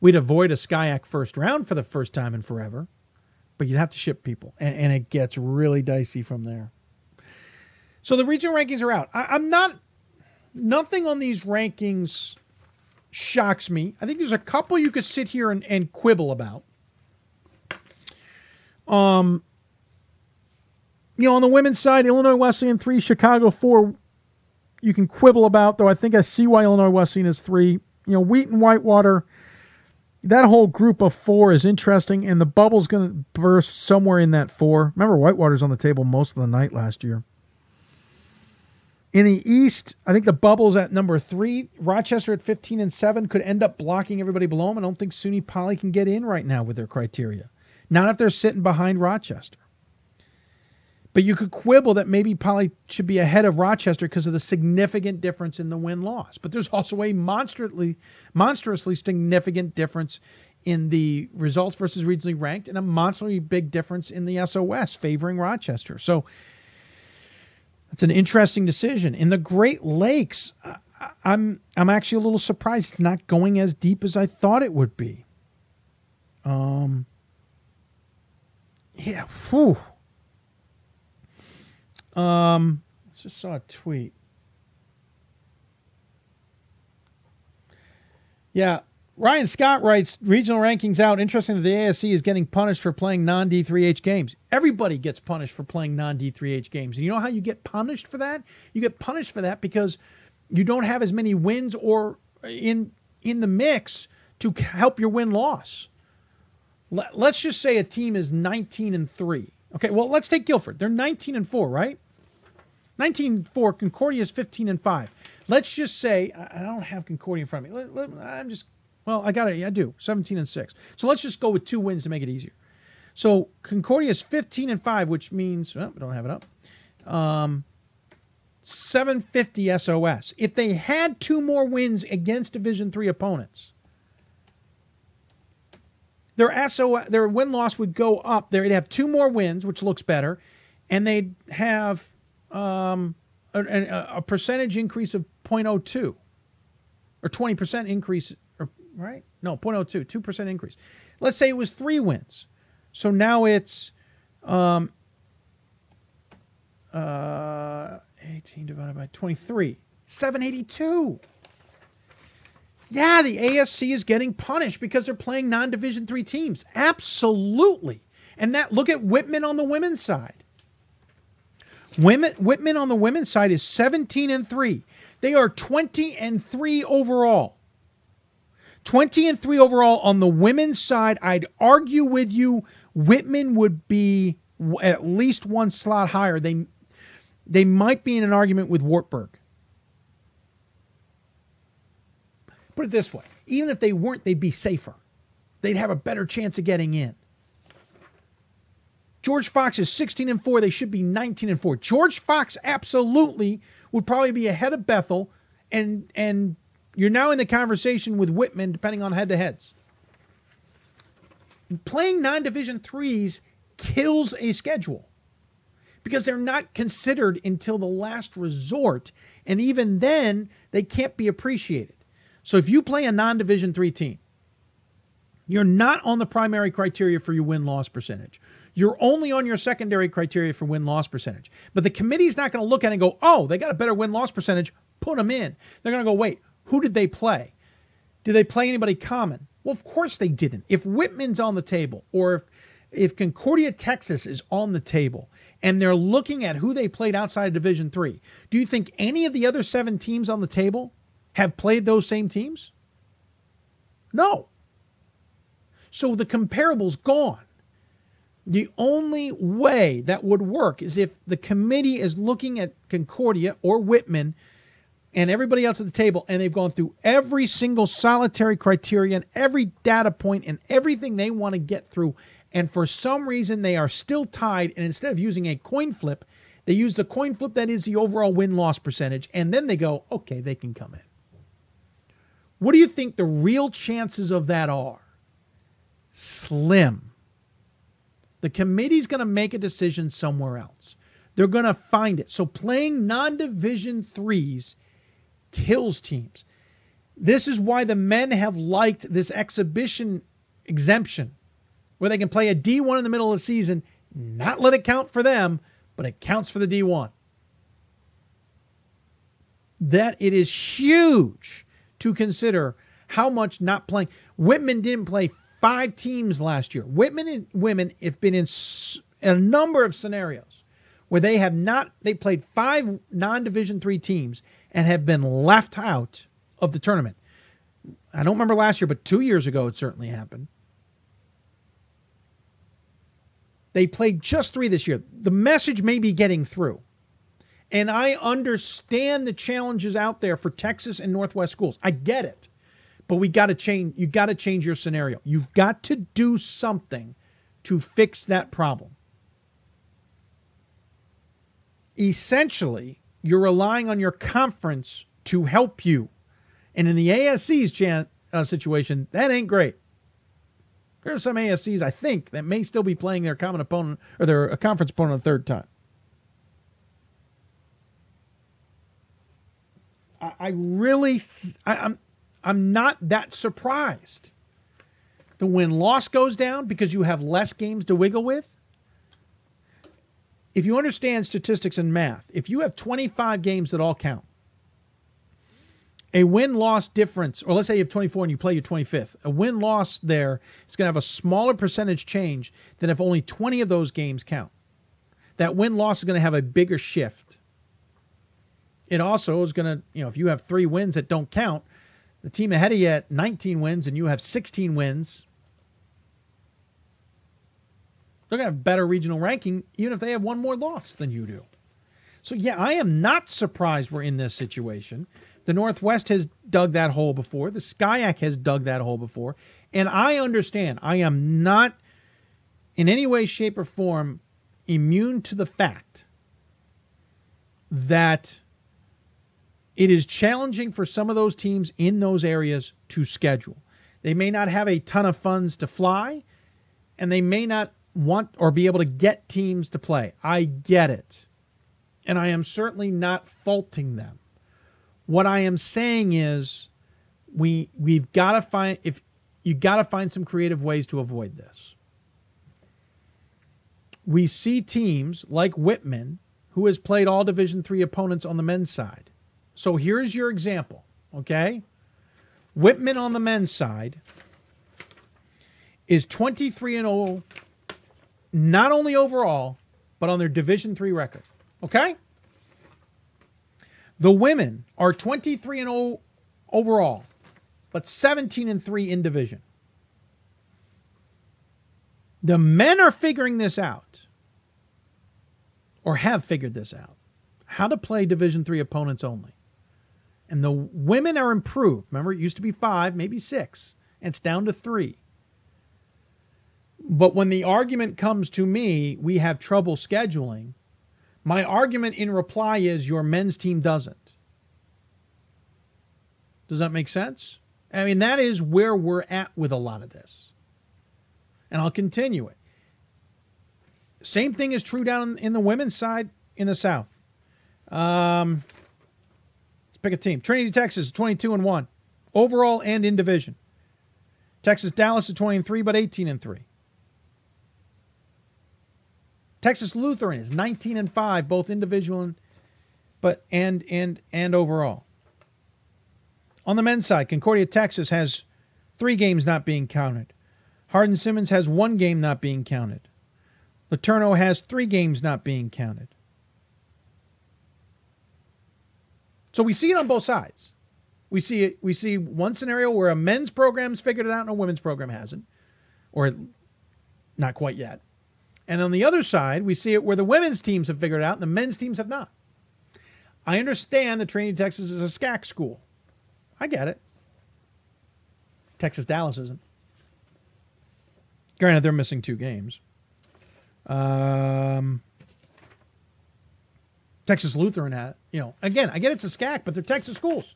We'd avoid a SCIAC first round for the first time in forever, but you'd have to ship people, and it gets really dicey from there. So the regional rankings are out. Nothing on these rankings shocks me. I think there's a couple you could sit here and quibble about. On the women's side, Illinois Wesleyan 3, Chicago 4. You can quibble about, though I think I see why Illinois Wesleyan is 3. Wheaton, Whitewater, that whole group of 4 is interesting, and the bubble's going to burst somewhere in that 4. Remember, Whitewater's on the table most of the night last year. In the East, I think the bubble's at number 3. Rochester at 15-7 could end up blocking everybody below them. I don't think SUNY Poly can get in right now with their criteria. Not if they're sitting behind Rochester. But you could quibble that maybe Poly should be ahead of Rochester because of the significant difference in the win-loss. But there's also a monstrously significant difference in the results versus regionally ranked, and a monstrously big difference in the SOS favoring Rochester. So that's an interesting decision. In the Great Lakes, I'm actually a little surprised it's not going as deep as I thought it would be. I just saw a tweet. Yeah. Ryan Scott writes, regional rankings out. Interesting that the ASC is getting punished for playing non-D3H games. Everybody gets punished for playing non-D3H games. And you know how you get punished for that? You get punished for that because you don't have as many wins or in the mix to help your win-loss. Let's just say a team is 19-3. Okay, well, let's take Guilford. They're 19-4, right? 19-4. Concordia is 15-5. Let's just say, I don't have Concordia in front of me. I'm just... Well, I got it. Yeah, I do. 17-6. So let's just go with 2 wins to make it easier. So Concordia is 15-5, which means, well, I don't have it up, 750 SOS. If they had 2 more wins against Division III opponents, their win-loss would go up. They'd have 2 more wins, which looks better, and they'd have a percentage increase of 0.02 or 20% increase. Right? No, 0.02, 2% increase. Let's say it was 3 wins. So now it's 18 divided by 23, 782. Yeah, the ASC is getting punished because they're playing non-Division III teams. Absolutely. And that, look at Whitman on the women's side. Whitman on the women's side is 17-3. They are 20-3 overall. 20-3 overall on the women's side. I'd argue with you, Whitman would be at least 1 slot higher. They might be in an argument with Wartburg. Put it this way. Even if they weren't, they'd be safer. They'd have a better chance of getting in. George Fox is 16-4. They should be 19-4. George Fox absolutely would probably be ahead of Bethel and you're now in the conversation with Whitman, depending on head-to-heads. Playing non-Division threes kills a schedule because they're not considered until the last resort, and even then, they can't be appreciated. So if you play a non-Division three team, you're not on the primary criteria for your win-loss percentage. You're only on your secondary criteria for win-loss percentage. But the committee's not going to look at it and go, oh, they got a better win-loss percentage, put them in. They're going to go, wait, who did they play? Did they play anybody common? Well, of course they didn't. If Whitman's on the table or if Concordia, Texas is on the table and they're looking at who they played outside of Division III, do you think any of the other 7 teams on the table have played those same teams? No. So the comparable's gone. The only way that would work is if the committee is looking at Concordia or Whitman and everybody else at the table, and they've gone through every single solitary criterion, every data point, and everything they want to get through. And for some reason, they are still tied. And instead of using a coin flip, they use the coin flip that is the overall win-loss percentage. And then they go, okay, they can come in. What do you think the real chances of that are? Slim. The committee's going to make a decision somewhere else. They're going to find it. So playing non-Division threes kills teams. This is why the men have liked this exhibition exemption where they can play a D1 in the middle of the season, not let it count for them, but it counts for the D1. That it is huge to consider how much not playing. Whitman didn't play 5 teams last year. Whitman and women have been in a number of scenarios where they played 5 non-Division III teams and have been left out of the tournament. I don't remember last year, but 2 years ago it certainly happened. They played just 3 this year. The message may be getting through. And I understand the challenges out there for Texas and Northwest schools. I get it. But you got to change your scenario. You've got to do something to fix that problem. Essentially, you're relying on your conference to help you. And in the ASC's situation, that ain't great. There are some ASCs, I think, that may still be playing their common opponent or their conference opponent a third time. I'm not that surprised. The win-loss goes down because you have less games to wiggle with. If you understand statistics and math, if you have 25 games that all count, a win-loss difference, or let's say you have 24 and you play your 25th, a win-loss there is going to have a smaller percentage change than if only 20 of those games count. That win-loss is going to have a bigger shift. It also is going to, if you have 3 wins that don't count, the team ahead of you at 19 wins and you have 16 wins, they're going to have better regional ranking even if they have one more loss than you do. So, yeah, I am not surprised we're in this situation. The Northwest has dug that hole before. The Skyac has dug that hole before. And I understand. I am not in any way, shape, or form immune to the fact that it is challenging for some of those teams in those areas to schedule. They may not have a ton of funds to fly, and they may not want or be able to get teams to play. I get it. And I am certainly not faulting them. What I am saying is we've got to find some creative ways to avoid this. We see teams like Whitman, who has played all Division III opponents on the men's side. So here's your example, okay? Whitman on the men's side is 23-0, not only overall, but on their Division III record, okay? The women are 23-0 overall, but 17-3 in division. The men are figuring this out, or have figured this out, how to play Division III opponents only. And the women are improved. Remember, it used to be 5, maybe 6, and it's down to 3. But when the argument comes to me, we have trouble scheduling, my argument in reply is your men's team doesn't. Does that make sense? I mean, that is where we're at with a lot of this. And I'll continue it. Same thing is true down in the women's side in the South. Let's pick a team. Trinity, Texas, 22-1, overall and in division. Texas Dallas is 20-3, but 18-3. Texas Lutheran is 19-5, both individual, but and overall. On the men's side, Concordia, Texas has 3 games not being counted. Hardin-Simmons has 1 game not being counted. Laterno has 3 games not being counted. So we see it on both sides. We see one scenario where a men's program's figured it out and a women's program hasn't, or not quite yet. And on the other side, we see it where the women's teams have figured it out and the men's teams have not. I understand that Trinity, Texas is a SCAC school. I get it. Texas Dallas isn't. Granted, they're missing 2 games. Texas Lutheran had, again, I get it's a SCAC, but they're Texas schools.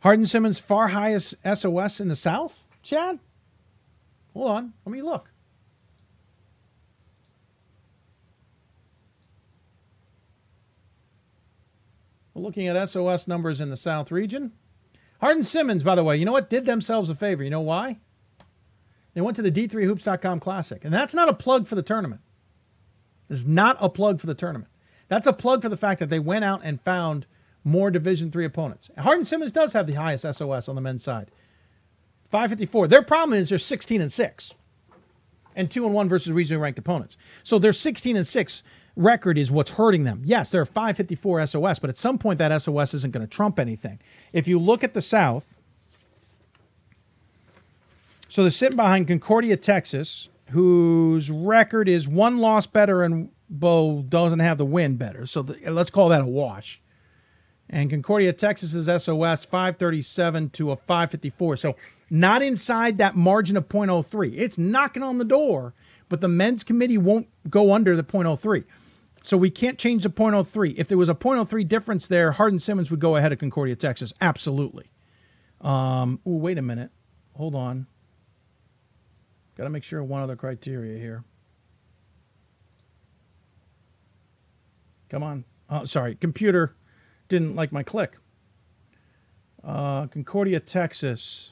Hardin-Simmons, far highest SOS in the South? Chad? Hold on. Let me look. We're looking at SOS numbers in the South region. Hardin-Simmons, by the way, you know what? Did themselves a favor. You know why? They went to the D3Hoops.com Classic. And that's not a plug for the tournament. It's not a plug for the tournament. That's a plug for the fact that they went out and found more Division III opponents. Hardin-Simmons does have the highest SOS on the men's side. 554. Their problem is they're 16-6 and 2-1 versus regionally ranked opponents. So their 16-6 record is what's hurting them. Yes, they're 554 SOS, but at some point that SOS isn't going to trump anything. If you look at the South, so they're sitting behind Concordia, Texas, whose record is 1 loss better and Bo doesn't have the win better. So let's call that a wash. And Concordia, Texas is SOS 537 to a 554. So not inside that margin of 0.03. It's knocking on the door, but the men's committee won't go under the 0.03. So we can't change the .03. If there was a .03 difference there, Hardin-Simmons would go ahead of Concordia, Texas. Absolutely. Ooh, wait a minute. Hold on. Got to make sure of one other criteria here. Come on. Oh, sorry. Computer didn't like my click. Concordia, Texas.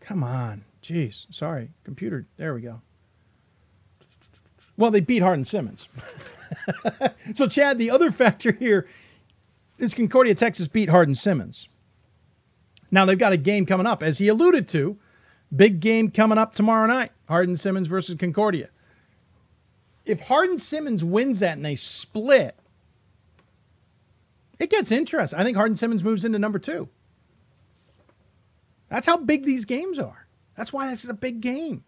Come on. Jeez. Sorry. Computer. There we go. Well, they beat Hardin-Simmons. So, Chad, the other factor here is Concordia, Texas beat Hardin-Simmons. Now, they've got a game coming up, as he alluded to. Big game coming up tomorrow night. Hardin-Simmons versus Concordia. If Hardin-Simmons wins that and they split, it gets interesting. I think Hardin-Simmons moves into number 2. That's how big these games are. That's why this is a big game.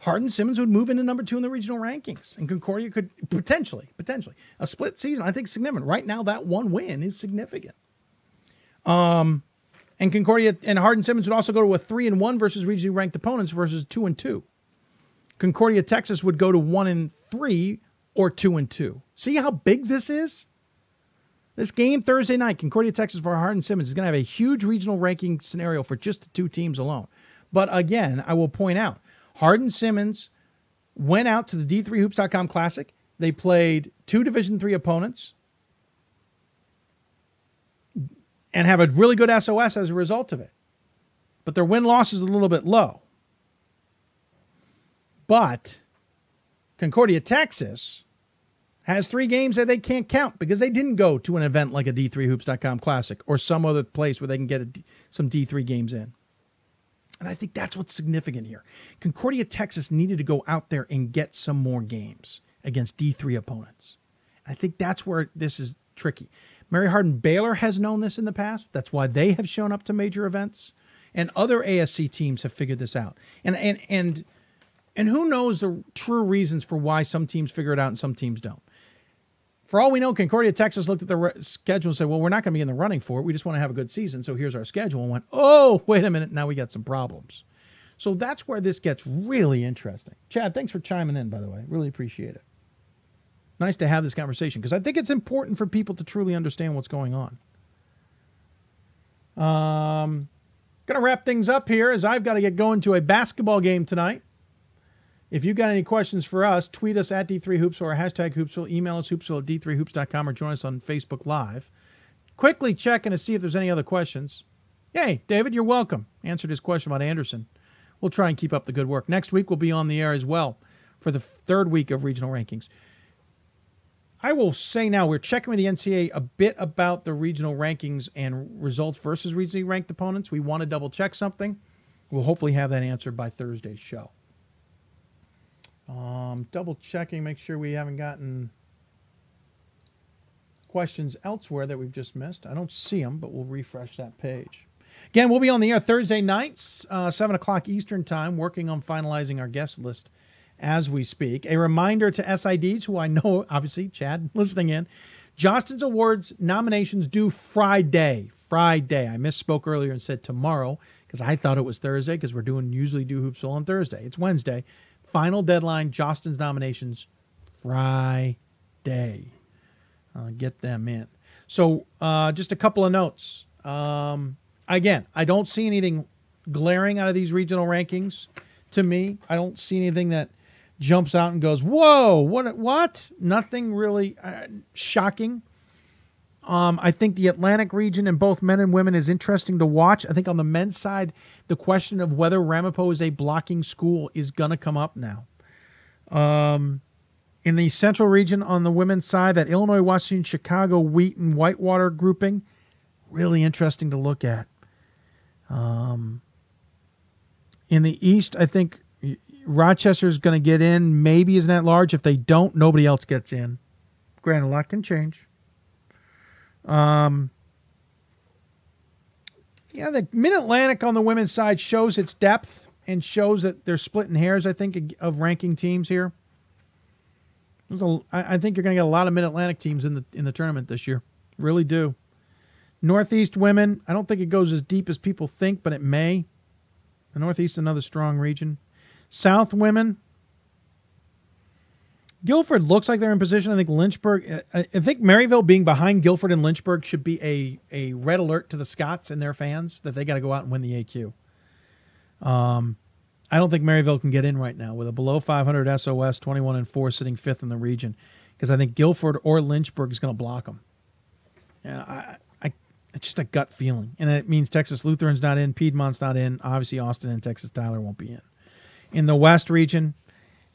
Hardin-Simmons would move into number 2 in the regional rankings, and Concordia could potentially, a split season, I think, significant. Right now, that one win is significant. And Concordia and Hardin-Simmons would also go to a 3-1 versus regionally ranked opponents versus 2-2. Concordia, Texas would go to 1-3 or 2-2. See how big this is? This game Thursday night, Concordia, Texas for Hardin-Simmons, is going to have a huge regional ranking scenario for just the two teams alone. But again, I will point out, Hardin-Simmons went out to the D3Hoops.com Classic. They played 2 Division III opponents and have a really good SOS as a result of it. But their win-loss is a little bit low. But Concordia, Texas has 3 games that they can't count because they didn't go to an event like a D3Hoops.com Classic or some other place where they can get some D3 games in. And I think that's what's significant here. Concordia, Texas needed to go out there and get some more games against D3 opponents. I think that's where this is tricky. Mary Hardin-Baylor has known this in the past. That's why they have shown up to major events. And other ASC teams have figured this out. And who knows the true reasons for why some teams figure it out and some teams don't. For all we know, Concordia, Texas looked at their schedule and said, well, we're not going to be in the running for it. We just want to have a good season, so here's our schedule. And went, oh, wait a minute, now we got some problems. So that's where this gets really interesting. Chad, thanks for chiming in, by the way. Really appreciate it. Nice to have this conversation because I think it's important for people to truly understand what's going on. Going to wrap things up here as I've got to get going to a basketball game tonight. If you've got any questions for us, tweet us at D3Hoops or hashtag Hoopsville. Email us hoopsville@d3hoops.com or join us on Facebook Live. Quickly checking to see if there's any other questions. Hey, David, you're welcome. Answered his question about Anderson. We'll try and keep up the good work. Next week, we'll be on the air as well for the third week of regional rankings. I will say now, we're checking with the NCAA a bit about the regional rankings and results versus regionally ranked opponents. We want to double check something. We'll hopefully have that answered by Thursday's show. Double checking, make sure we haven't gotten questions elsewhere that we've just missed. I don't see them, but we'll refresh that page. Again, we'll be on the air Thursday nights, 7 o'clock Eastern time, working on finalizing our guest list as we speak. A reminder to SIDs, who I know, obviously, Chad, listening in, Johnston's Awards nominations due Friday. I misspoke earlier and said tomorrow because I thought it was Thursday because we're usually do Hoopsville on Thursday. It's Wednesday. Final deadline, Johnston's nominations, Friday. Get them in. So just a couple of notes. Again, I don't see anything glaring out of these regional rankings to me. I don't see anything that jumps out and goes, whoa, what? Nothing really shocking. I think the Atlantic region in both men and women is interesting to watch. I think on the men's side, the question of whether Ramapo is a blocking school is going to come up now. In the central region on the women's side, that Illinois, Wesleyan, Chicago, Wheaton, Whitewater grouping, really interesting to look at. In the east, I think Rochester is going to get in. Maybe isn't that large. If they don't, nobody else gets in. Granted, a lot can change. The Mid-Atlantic on the women's side shows its depth and shows that they're splitting hairs, I think, of ranking teams here. I think you're going to get a lot of Mid-Atlantic teams in the tournament this year. Really do. Northeast women, I don't think it goes as deep as people think, but it may. The Northeast is another strong region. South women, Guilford looks like they're in position. I think Lynchburg, I think Maryville being behind Guilford and Lynchburg should be a red alert to the Scots and their fans that they got to go out and win the AQ. I don't think Maryville can get in right now with a below 500 SOS, 21-4, sitting fifth in the region, because I think Guilford or Lynchburg is going to block them. Yeah, it's just a gut feeling, and it means Texas Lutheran's not in, Piedmont's not in, obviously Austin and Texas Tyler won't be in. In the West region,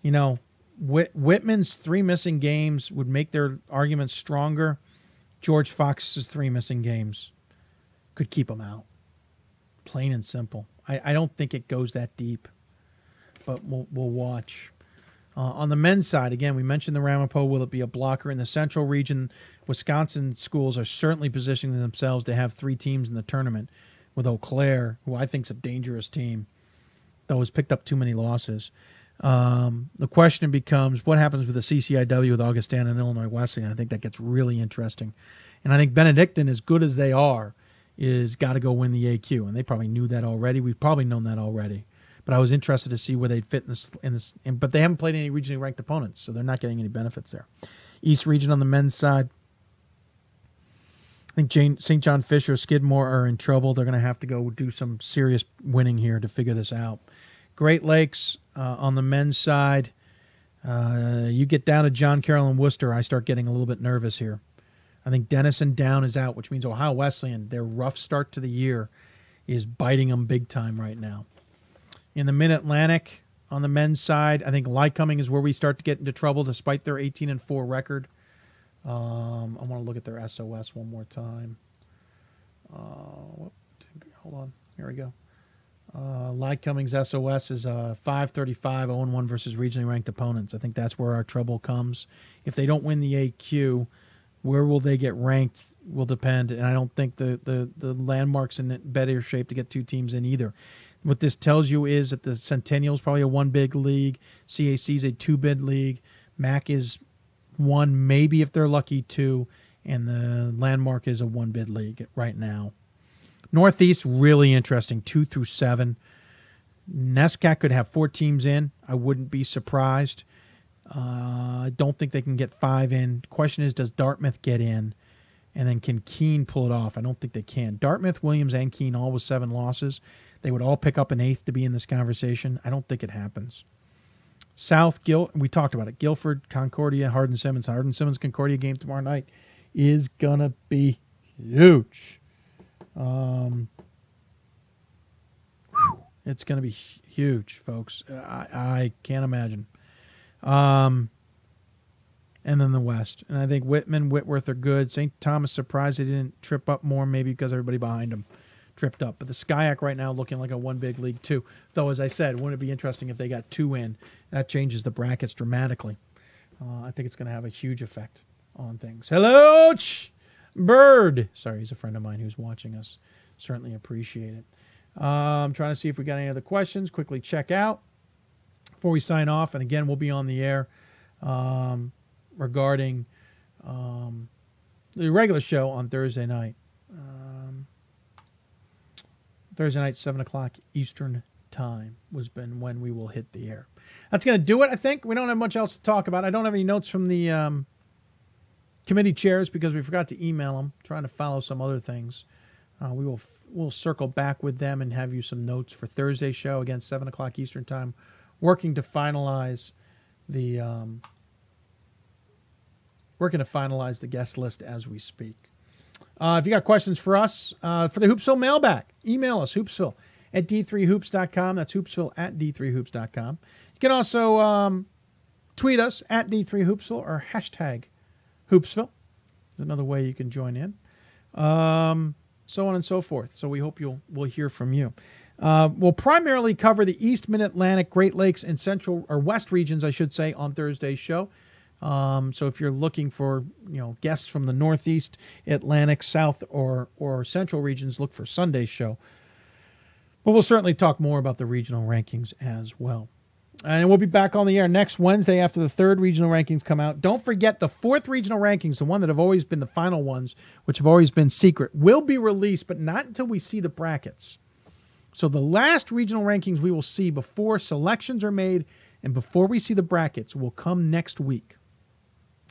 you know, Whitman's three missing games would make their arguments stronger. George Fox's three missing games could keep them out. Plain and simple. I don't think it goes that deep, but we'll watch. On the men's side, again, we mentioned the Ramapo. Will it be a blocker? In the central region, Wisconsin schools are certainly positioning themselves to have three teams in the tournament, with Eau Claire, who I think is a dangerous team, though has picked up too many losses. The question becomes, what happens with the CCIW with Augustana and Illinois Wesleyan? I think that gets really interesting. And I think Benedictine, as good as they are, is got to go win the AQ. And they probably knew that already. We've probably known that already. But I was interested to see where they'd fit in this. But they haven't played any regionally ranked opponents, so they're not getting any benefits there. East region on the men's side, I think St. John Fisher, Skidmore are in trouble. They're going to have to go do some serious winning here to figure this out. Great Lakes on the men's side. You get down to John Carroll and Worcester, I start getting a little bit nervous here. I think Dennison Down is out, which means Ohio Wesleyan, their rough start to the year, is biting them big time right now. In the Mid-Atlantic, on the men's side, I think Lycoming is where we start to get into trouble despite their 18-4 record. I want to look at their SOS one more time. Hold on. Here we go. Lycoming's SOS is 535, 0-1 versus regionally ranked opponents. I think that's where our trouble comes. If they don't win the AQ, where will they get ranked will depend. And I don't think the landmark's in better shape to get two teams in either. What this tells you is that the Centennial's probably a one-bid league. CAC's a two-bid league. MAC is one, maybe if they're lucky, two. And the Landmark is a one-bid league right now. Northeast, really interesting, 2-7. NESCAC could have four teams in. I wouldn't be surprised. I don't think they can get five in. Question is, does Dartmouth get in? And then can Keene pull it off? I don't think they can. Dartmouth, Williams, and Keene all with 7 losses. They would all pick up an 8th to be in this conversation. I don't think it happens. South, we talked about it. Guilford, Concordia, Hardin-Simmons. Hardin-Simmons Concordia game tomorrow night is going to be huge. It's going to be huge, folks. I can't imagine. And then the West. And I think Whitman, Whitworth are good. St. Thomas, surprised they didn't trip up more, maybe because everybody behind them tripped up. But the Skyac right now looking like a one big league two. Though, as I said, wouldn't it be interesting if they got 2 in? That changes the brackets dramatically. I think it's going to have a huge effect on things. Hello, Bird. Sorry, he's a friend of mine who's watching us. Certainly appreciate it. I'm trying to see if we got any other questions. Quickly check out before we sign off. And again, we'll be on the air regarding the regular show on Thursday night. Thursday night, 7 o'clock Eastern time was been when we will hit the air. That's going to do it, I think. We don't have much else to talk about. I don't have any notes from the committee chairs because we forgot to email them, trying to follow some other things. We'll circle back with them and have you some notes for Thursday's show. Again, 7 o'clock Eastern time, working to finalize the guest list as we speak. If you got questions for us, for the Hoopsville mailbag, email us, hoopsville@d3hoops.com. That's hoopsville@d3hoops.com. You can also tweet us at d3hoopsville or #hoopsville. There's another way you can join in. So on and so forth. So we hope we'll hear from you. We'll primarily cover the East, Mid-Atlantic, Great Lakes, and Central or West regions, I should say, on Thursday's show. So if you're looking for, guests from the Northeast, Atlantic, South, or Central regions, look for Sunday's show. But we'll certainly talk more about the regional rankings as well. And we'll be back on the air next Wednesday after the 3rd regional rankings come out. Don't forget the 4th regional rankings, the one that have always been the final ones, which have always been secret, will be released, but not until we see the brackets. So the last regional rankings we will see before selections are made And before we see the brackets, we'll come next week.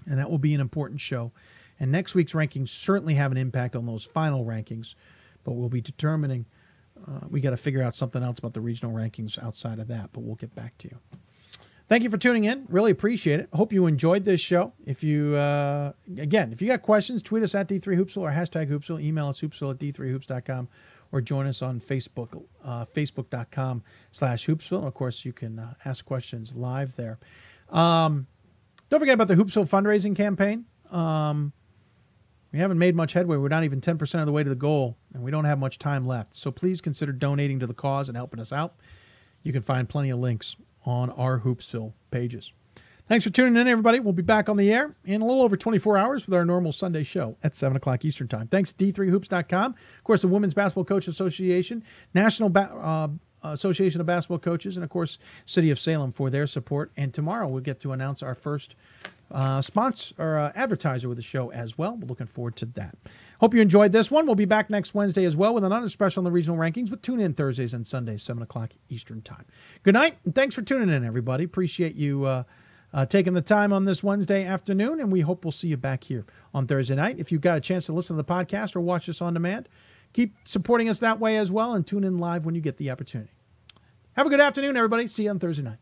And that will be an important show. And next week's rankings certainly have an impact on those final rankings. But we'll be determining, we got to figure out something else about the regional rankings outside of that. But we'll get back to you. Thank you for tuning in. Really appreciate it. Hope you enjoyed this show. If you, again, if you got questions, tweet us at D3Hoopsville or hashtag Hoopsville. Email us hoopsville@d3hoops.com. Or join us on Facebook, facebook.com/Hoopsville. And of course, you can ask questions live there. Don't forget about the Hoopsville fundraising campaign. We haven't made much headway. We're not even 10% of the way to the goal, and we don't have much time left. So please consider donating to the cause and helping us out. You can find plenty of links on our Hoopsville pages. Thanks for tuning in, everybody. We'll be back on the air in a little over 24 hours with our normal Sunday show at 7 o'clock Eastern Time. Thanks to D3Hoops.com. Of course, the Women's Basketball Coach Association, National Association of Basketball Coaches, and, of course, City of Salem for their support. And tomorrow we'll get to announce our first sponsor or advertiser with the show as well. We're looking forward to that. Hope you enjoyed this one. We'll be back next Wednesday as well with another special on the regional rankings, but tune in Thursdays and Sundays, 7 o'clock Eastern Time. Good night, and thanks for tuning in, everybody. Appreciate you taking the time on this Wednesday afternoon, and we hope we'll see you back here on Thursday night. If you've got a chance to listen to the podcast or watch us on demand, keep supporting us that way as well, and tune in live when you get the opportunity. Have a good afternoon, everybody. See you on Thursday night.